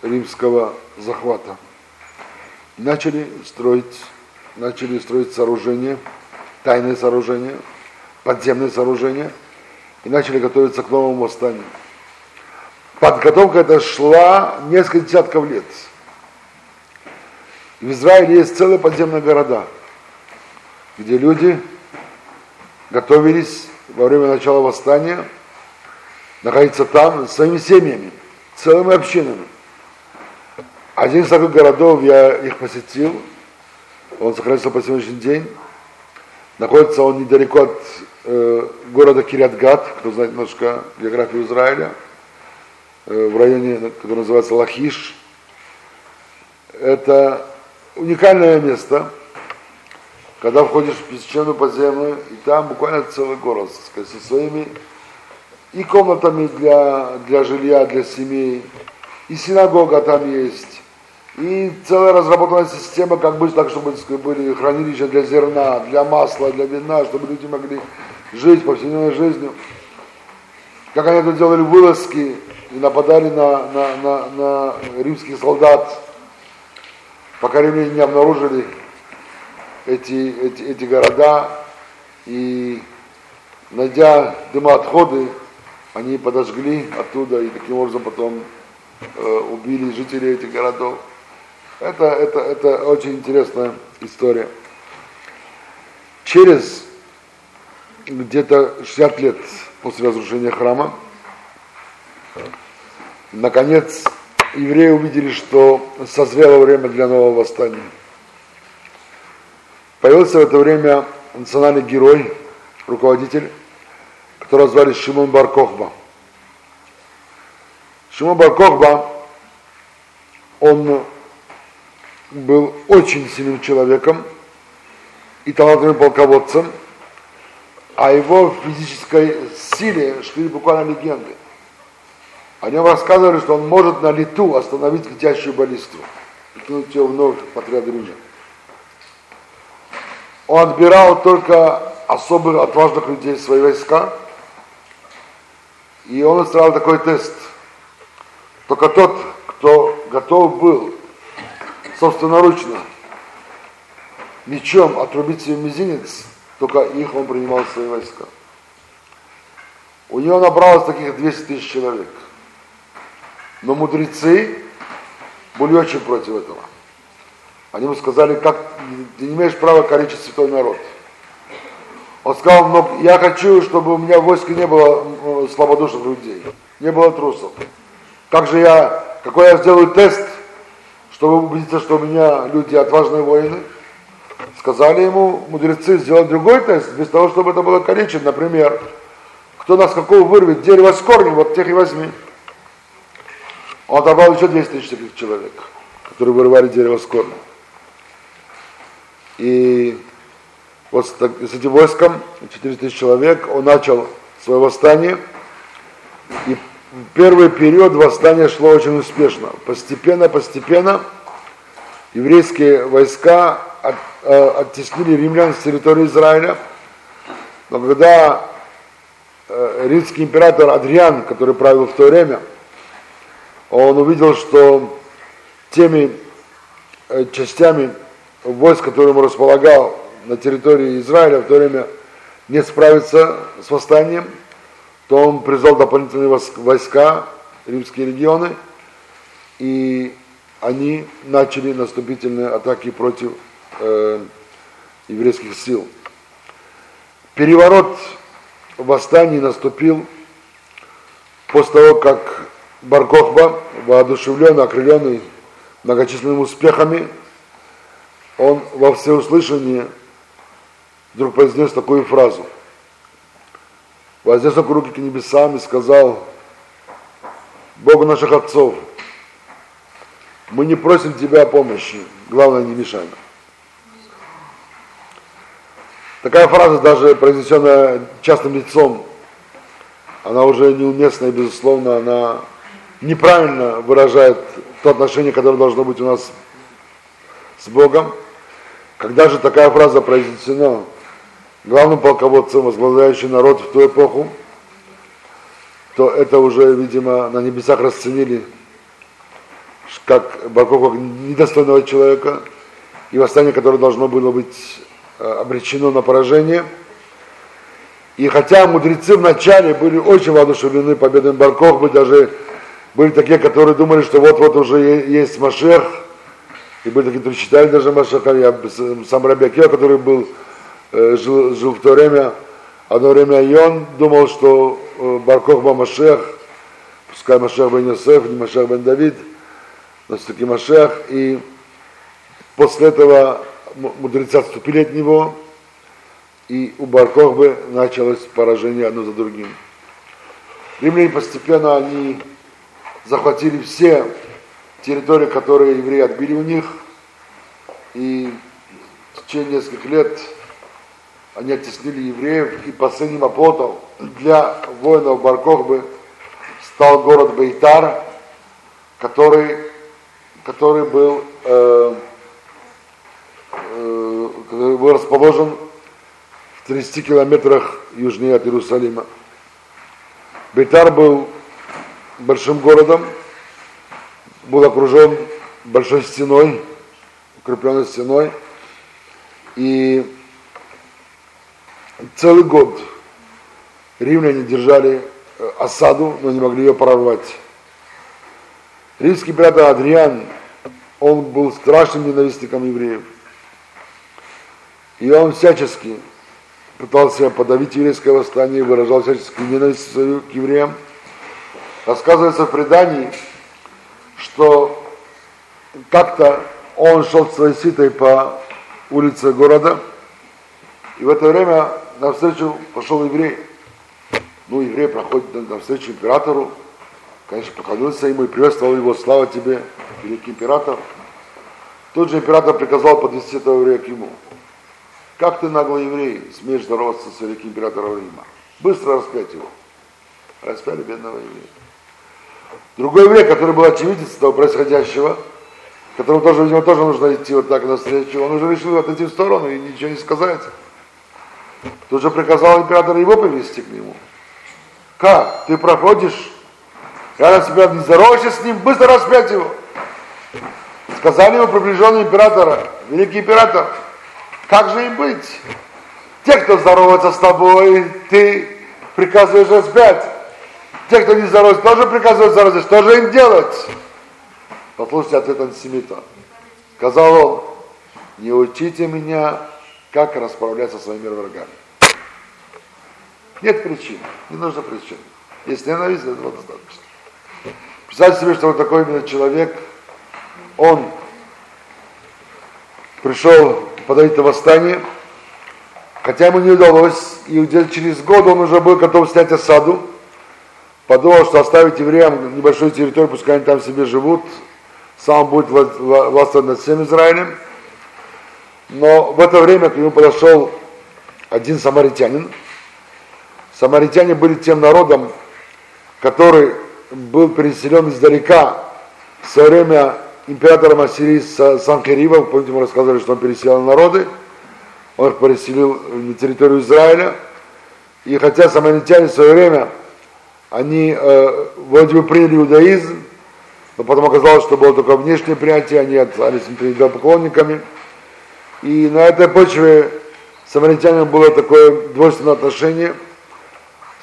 римского захвата. Начали строить сооружения, тайные сооружения, подземные сооружения, и начали готовиться к новому восстанию. Подготовка эта шла несколько десятков лет. В Израиле есть целые подземные города, где люди готовились во время начала восстания находиться там своими семьями, целыми общинами. Один из таких городов, я их посетил, он сохранился по сегодняшний день. Находится он недалеко от города Кирьят-Гат, кто знает немножко географию Израиля, в районе, который называется Лахиш. Это уникальное место, когда входишь в песчаную подземную, и там буквально целый город, сказать, со своими и комнатами для жилья, для семей, и синагога там есть, и целая разработанная система, как быть так, чтобы были хранилища для зерна, для масла, для вина, чтобы люди могли жить повседневной жизнью. Как они это делали вылазки и нападали на римских солдат, пока римляне не обнаружили эти города, и, найдя дымоотходы, они подожгли оттуда и таким образом потом убили жителей этих городов. Это очень интересная история. Через где-то 60 лет после разрушения храма, наконец, евреи увидели, что созрело время для нового восстания. Появился в это время национальный герой, руководитель, которого звали Шимон Бар-Кохба. Шимон Бар-Кохба, он был очень сильным человеком и талантливым полководцем, о его физической силе шли буквально легенды. О нем рассказывали, что он может на лету остановить летящую баллисту и кинуть ее в ногу подряд римлян. Он отбирал только особых отважных людей в свои войска, и он устраивал такой тест. Только тот, кто готов был собственноручно мечом отрубить себе мизинец, только их он принимал в свои войска. У него набралось таких 200 тысяч человек. Но мудрецы были очень против этого. Они ему сказали, как ты не имеешь права коричить святой народ. Он сказал, но я хочу, чтобы у меня в войске не было слабодушных людей, не было трусов. Какой я сделаю тест, чтобы убедиться, что у меня люди отважные воины? Сказали ему мудрецы сделать другой тест, без того, чтобы это было коричено, например, кто нас какого вырвет, дерево с корнем, вот тех и возьми. Он добавил еще 200 тысяч таких человек, которые вырывали дерево с корнем. И вот с этим войском, 4 тысячи человек, он начал свое восстание. И первый период восстания шло очень успешно. Постепенно еврейские войска оттеснили римлян с территории Израиля. Но когда римский император Адриан, который правил в то время, он увидел, что теми частями войск, которые он располагал на территории Израиля, в то время не справиться с восстанием, то он призвал дополнительные войска, римские легионы, и они начали наступательные атаки против еврейских сил. Переворот восстаний наступил после того, как Бар-Кохба, воодушевленный, окрыленный многочисленными успехами, он во всеуслышание вдруг произнес такую фразу. Вознес руки к небесам и сказал: Богу наших отцов, мы не просим тебя о помощи, главное не мешай нам. Такая фраза, даже произнесенная частным лицом, она уже неуместна и, безусловно, она неправильно выражает то отношение, которое должно быть у нас с Богом. Когда же такая фраза произнесена главным полководцем, возглавляющим народ в ту эпоху, то это уже, видимо, на небесах расценили как Бар-Кохба недостойного человека, и восстание, которое должно было быть обречено на поражение. И хотя мудрецы вначале были очень воодушевлены победой Бар-Кохбы, даже были такие, которые думали, что вот-вот уже есть Машиах, и были такие, которые считали даже Машиаха. Я сам Раби Акива, который жил в то время, одно время и он думал, что Бар-Кохба Машиах, пускай Машиах бен Йосеф, не Машиах бен Давид, но все-таки Машиах. И после этого мудрецы отступили от него, и у Бар-Кохбы началось поражение одно за другим. Римляне постепенно они захватили все территории, которые евреи отбили у них, и в течение нескольких лет они оттеснили евреев, и последним оплотом для воинов Бар-Кохбы стал город Бейтар, который был расположен в 30 километрах южнее от Иерусалима. Бейтар был большим городом, был окружен большой стеной, укрепленной стеной, и целый год римляне держали осаду, но не могли ее прорвать. Римский император Адриан, он был страшным ненавистником евреев. И он всячески пытался подавить еврейское восстание, выражал всяческую ненависть свою к евреям. Рассказывается в предании, что как-то он шел с своей свитой по улице города, и в это время навстречу пошел еврей. Еврей проходит навстречу императору, конечно, поклонился ему и приветствовал его: слава тебе, великий император. Тут же император приказал подвести этого еврея к нему. Как ты, наглый еврей, смеешь здороваться с великим императором Рима? Быстро распять его. Распяли бедного еврея. Другой еврей, который был очевидец того происходящего, которому тоже, видимо, нужно идти вот так навстречу, он уже решил отойти в сторону и ничего не сказать. Тут же приказал император его повести к нему. Как? Ты проходишь Когда себя не здороваешься с ним, быстро распять его. Сказали его приближенные императора, великий император, как же им быть? Те, кто здоровается с тобой, ты приказываешь распять. Те, кто не здоровается, тоже приказывают здороваться. Что же им делать? Послушайте ответ антисемита. Сказал он: не учите меня, как расправляться со своими врагами. Нет причин, не нужно причин. Если ненависть, этого достаточно. Представьте себе, что вот такой именно человек, он пришел подавить на восстание, хотя ему не удалось, и где-то через год он уже был готов снять осаду, подумал, что оставить евреям небольшую территорию, пускай они там себе живут, сам будет властвовать над всем Израилем. Но в это время к нему подошел один самаритянин. Самаритяне были тем народом, который был переселен издалека в свое время императором Ассирии Санхеривом. Помните, мы рассказывали, что он переселил народы. Он их переселил на территорию Израиля. И хотя самаритяне в свое время, они вроде бы приняли иудаизм, но потом оказалось, что было только внешнее принятие, они остались идолопоклонниками. И на этой почве самаритянам было такое двойственное отношение.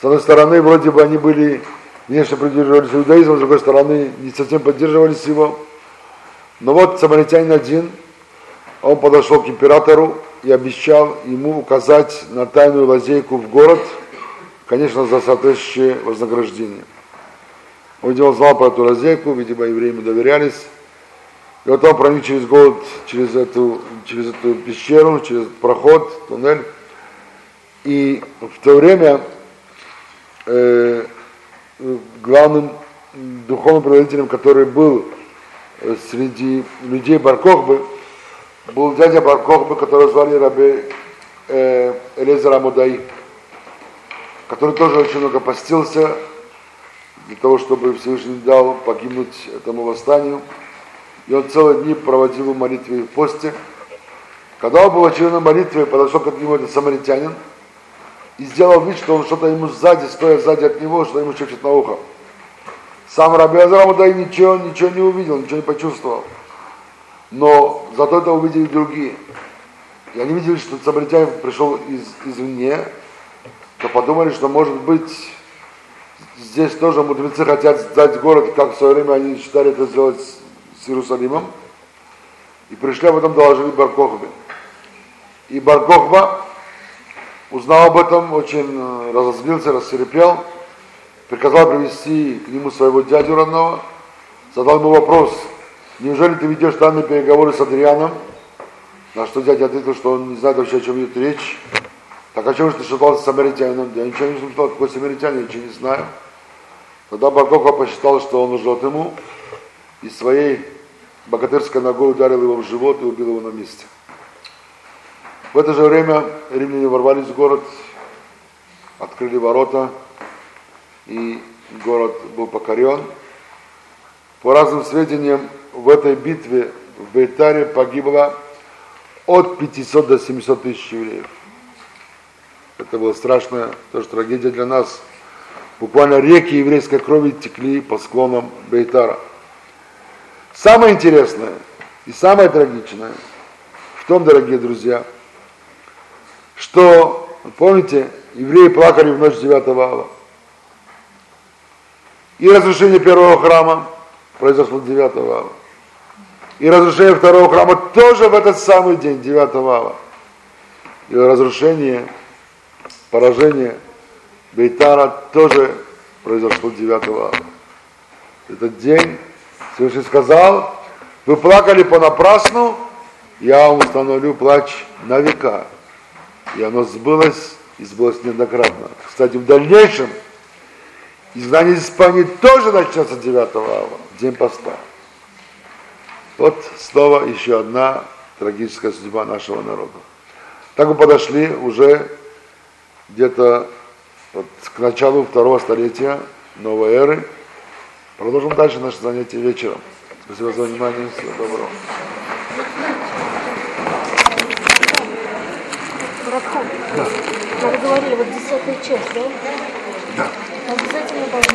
С одной стороны, вроде бы они были внешне придерживались иудаизма, с другой стороны, не совсем поддерживались его. Но вот самаритянин один, он подошел к императору и обещал ему указать на тайную лазейку в город, конечно, за соответствующее вознаграждение. Видимо, он знал про эту лазейку, видимо, евреям доверялись. И вот он проник через город, через эту пещеру, через проход, туннель. И в то время главным духовным правителем, который был среди людей Бар-Кохбы, был дядя Бар-Кохбы, которого звали Раби Элезера Мудаи, который тоже очень много постился для того, чтобы Всевышний дал погибнуть этому восстанию. И он целые дни проводил в молитве и в посте. Когда он был в очередной молитве, подошел к нему этот самаритянин и сделал вид, что он что-то ему сзади, стоя сзади от него, что ему шепчет на ухо. Сам Раби Эзра Мудаи ничего не увидел, ничего не почувствовал. Но зато это увидели другие. И они видели, что самаритянин пришел извне, то подумали, что, может быть, здесь тоже мудрецы хотят сдать город, как в свое время они считали это сделать с Иерусалимом, и пришли об этом доложили Бар-Кохбе. И Бар-Кохба узнал об этом, очень разозлился, рассерепел, приказал привести к нему своего дядю родного, задал ему вопрос: неужели ты ведешь данные переговоры с Адрианом? На что дядя ответил, что он не знает вообще, о чем идет речь. Так о чем же ты считался самаритянином? Я ничего не слышал, какой самаритянин, я ничего не знаю. Тогда Бар-Кохба посчитал, что он лжет ему, и своей богатырской ногой ударил его в живот и убил его на месте. В это же время римляне ворвались в город, открыли ворота, и город был покорен. По разным сведениям, в этой битве в Бейтаре погибло от 500 до 700 тысяч евреев. Это была страшная тоже трагедия для нас. Буквально реки еврейской крови текли по склонам Бейтара. Самое интересное и самое трагичное в том, дорогие друзья, что, помните, евреи плакали в ночь 9 ава. И разрушение первого храма произошло 9 ава. И разрушение второго храма тоже в этот самый день, 9 ава. И разрушение, поражение Бейтара тоже произошло 9 ава. Этот день Всевышний сказал: вы плакали понапрасну, я вам установлю плач на века. И оно сбылось, и сбылось неоднократно. Кстати, в дальнейшем изгнание из Испании тоже начнется 9 ава, день поста. Вот снова еще одна трагическая судьба нашего народа. Так мы подошли уже где-то вот к началу второго столетия новой эры. Продолжим дальше наше занятие вечером. Спасибо за внимание. Всего доброго. Да. Вы говорили, вот 10-я часть, да? Да. Обязательно должны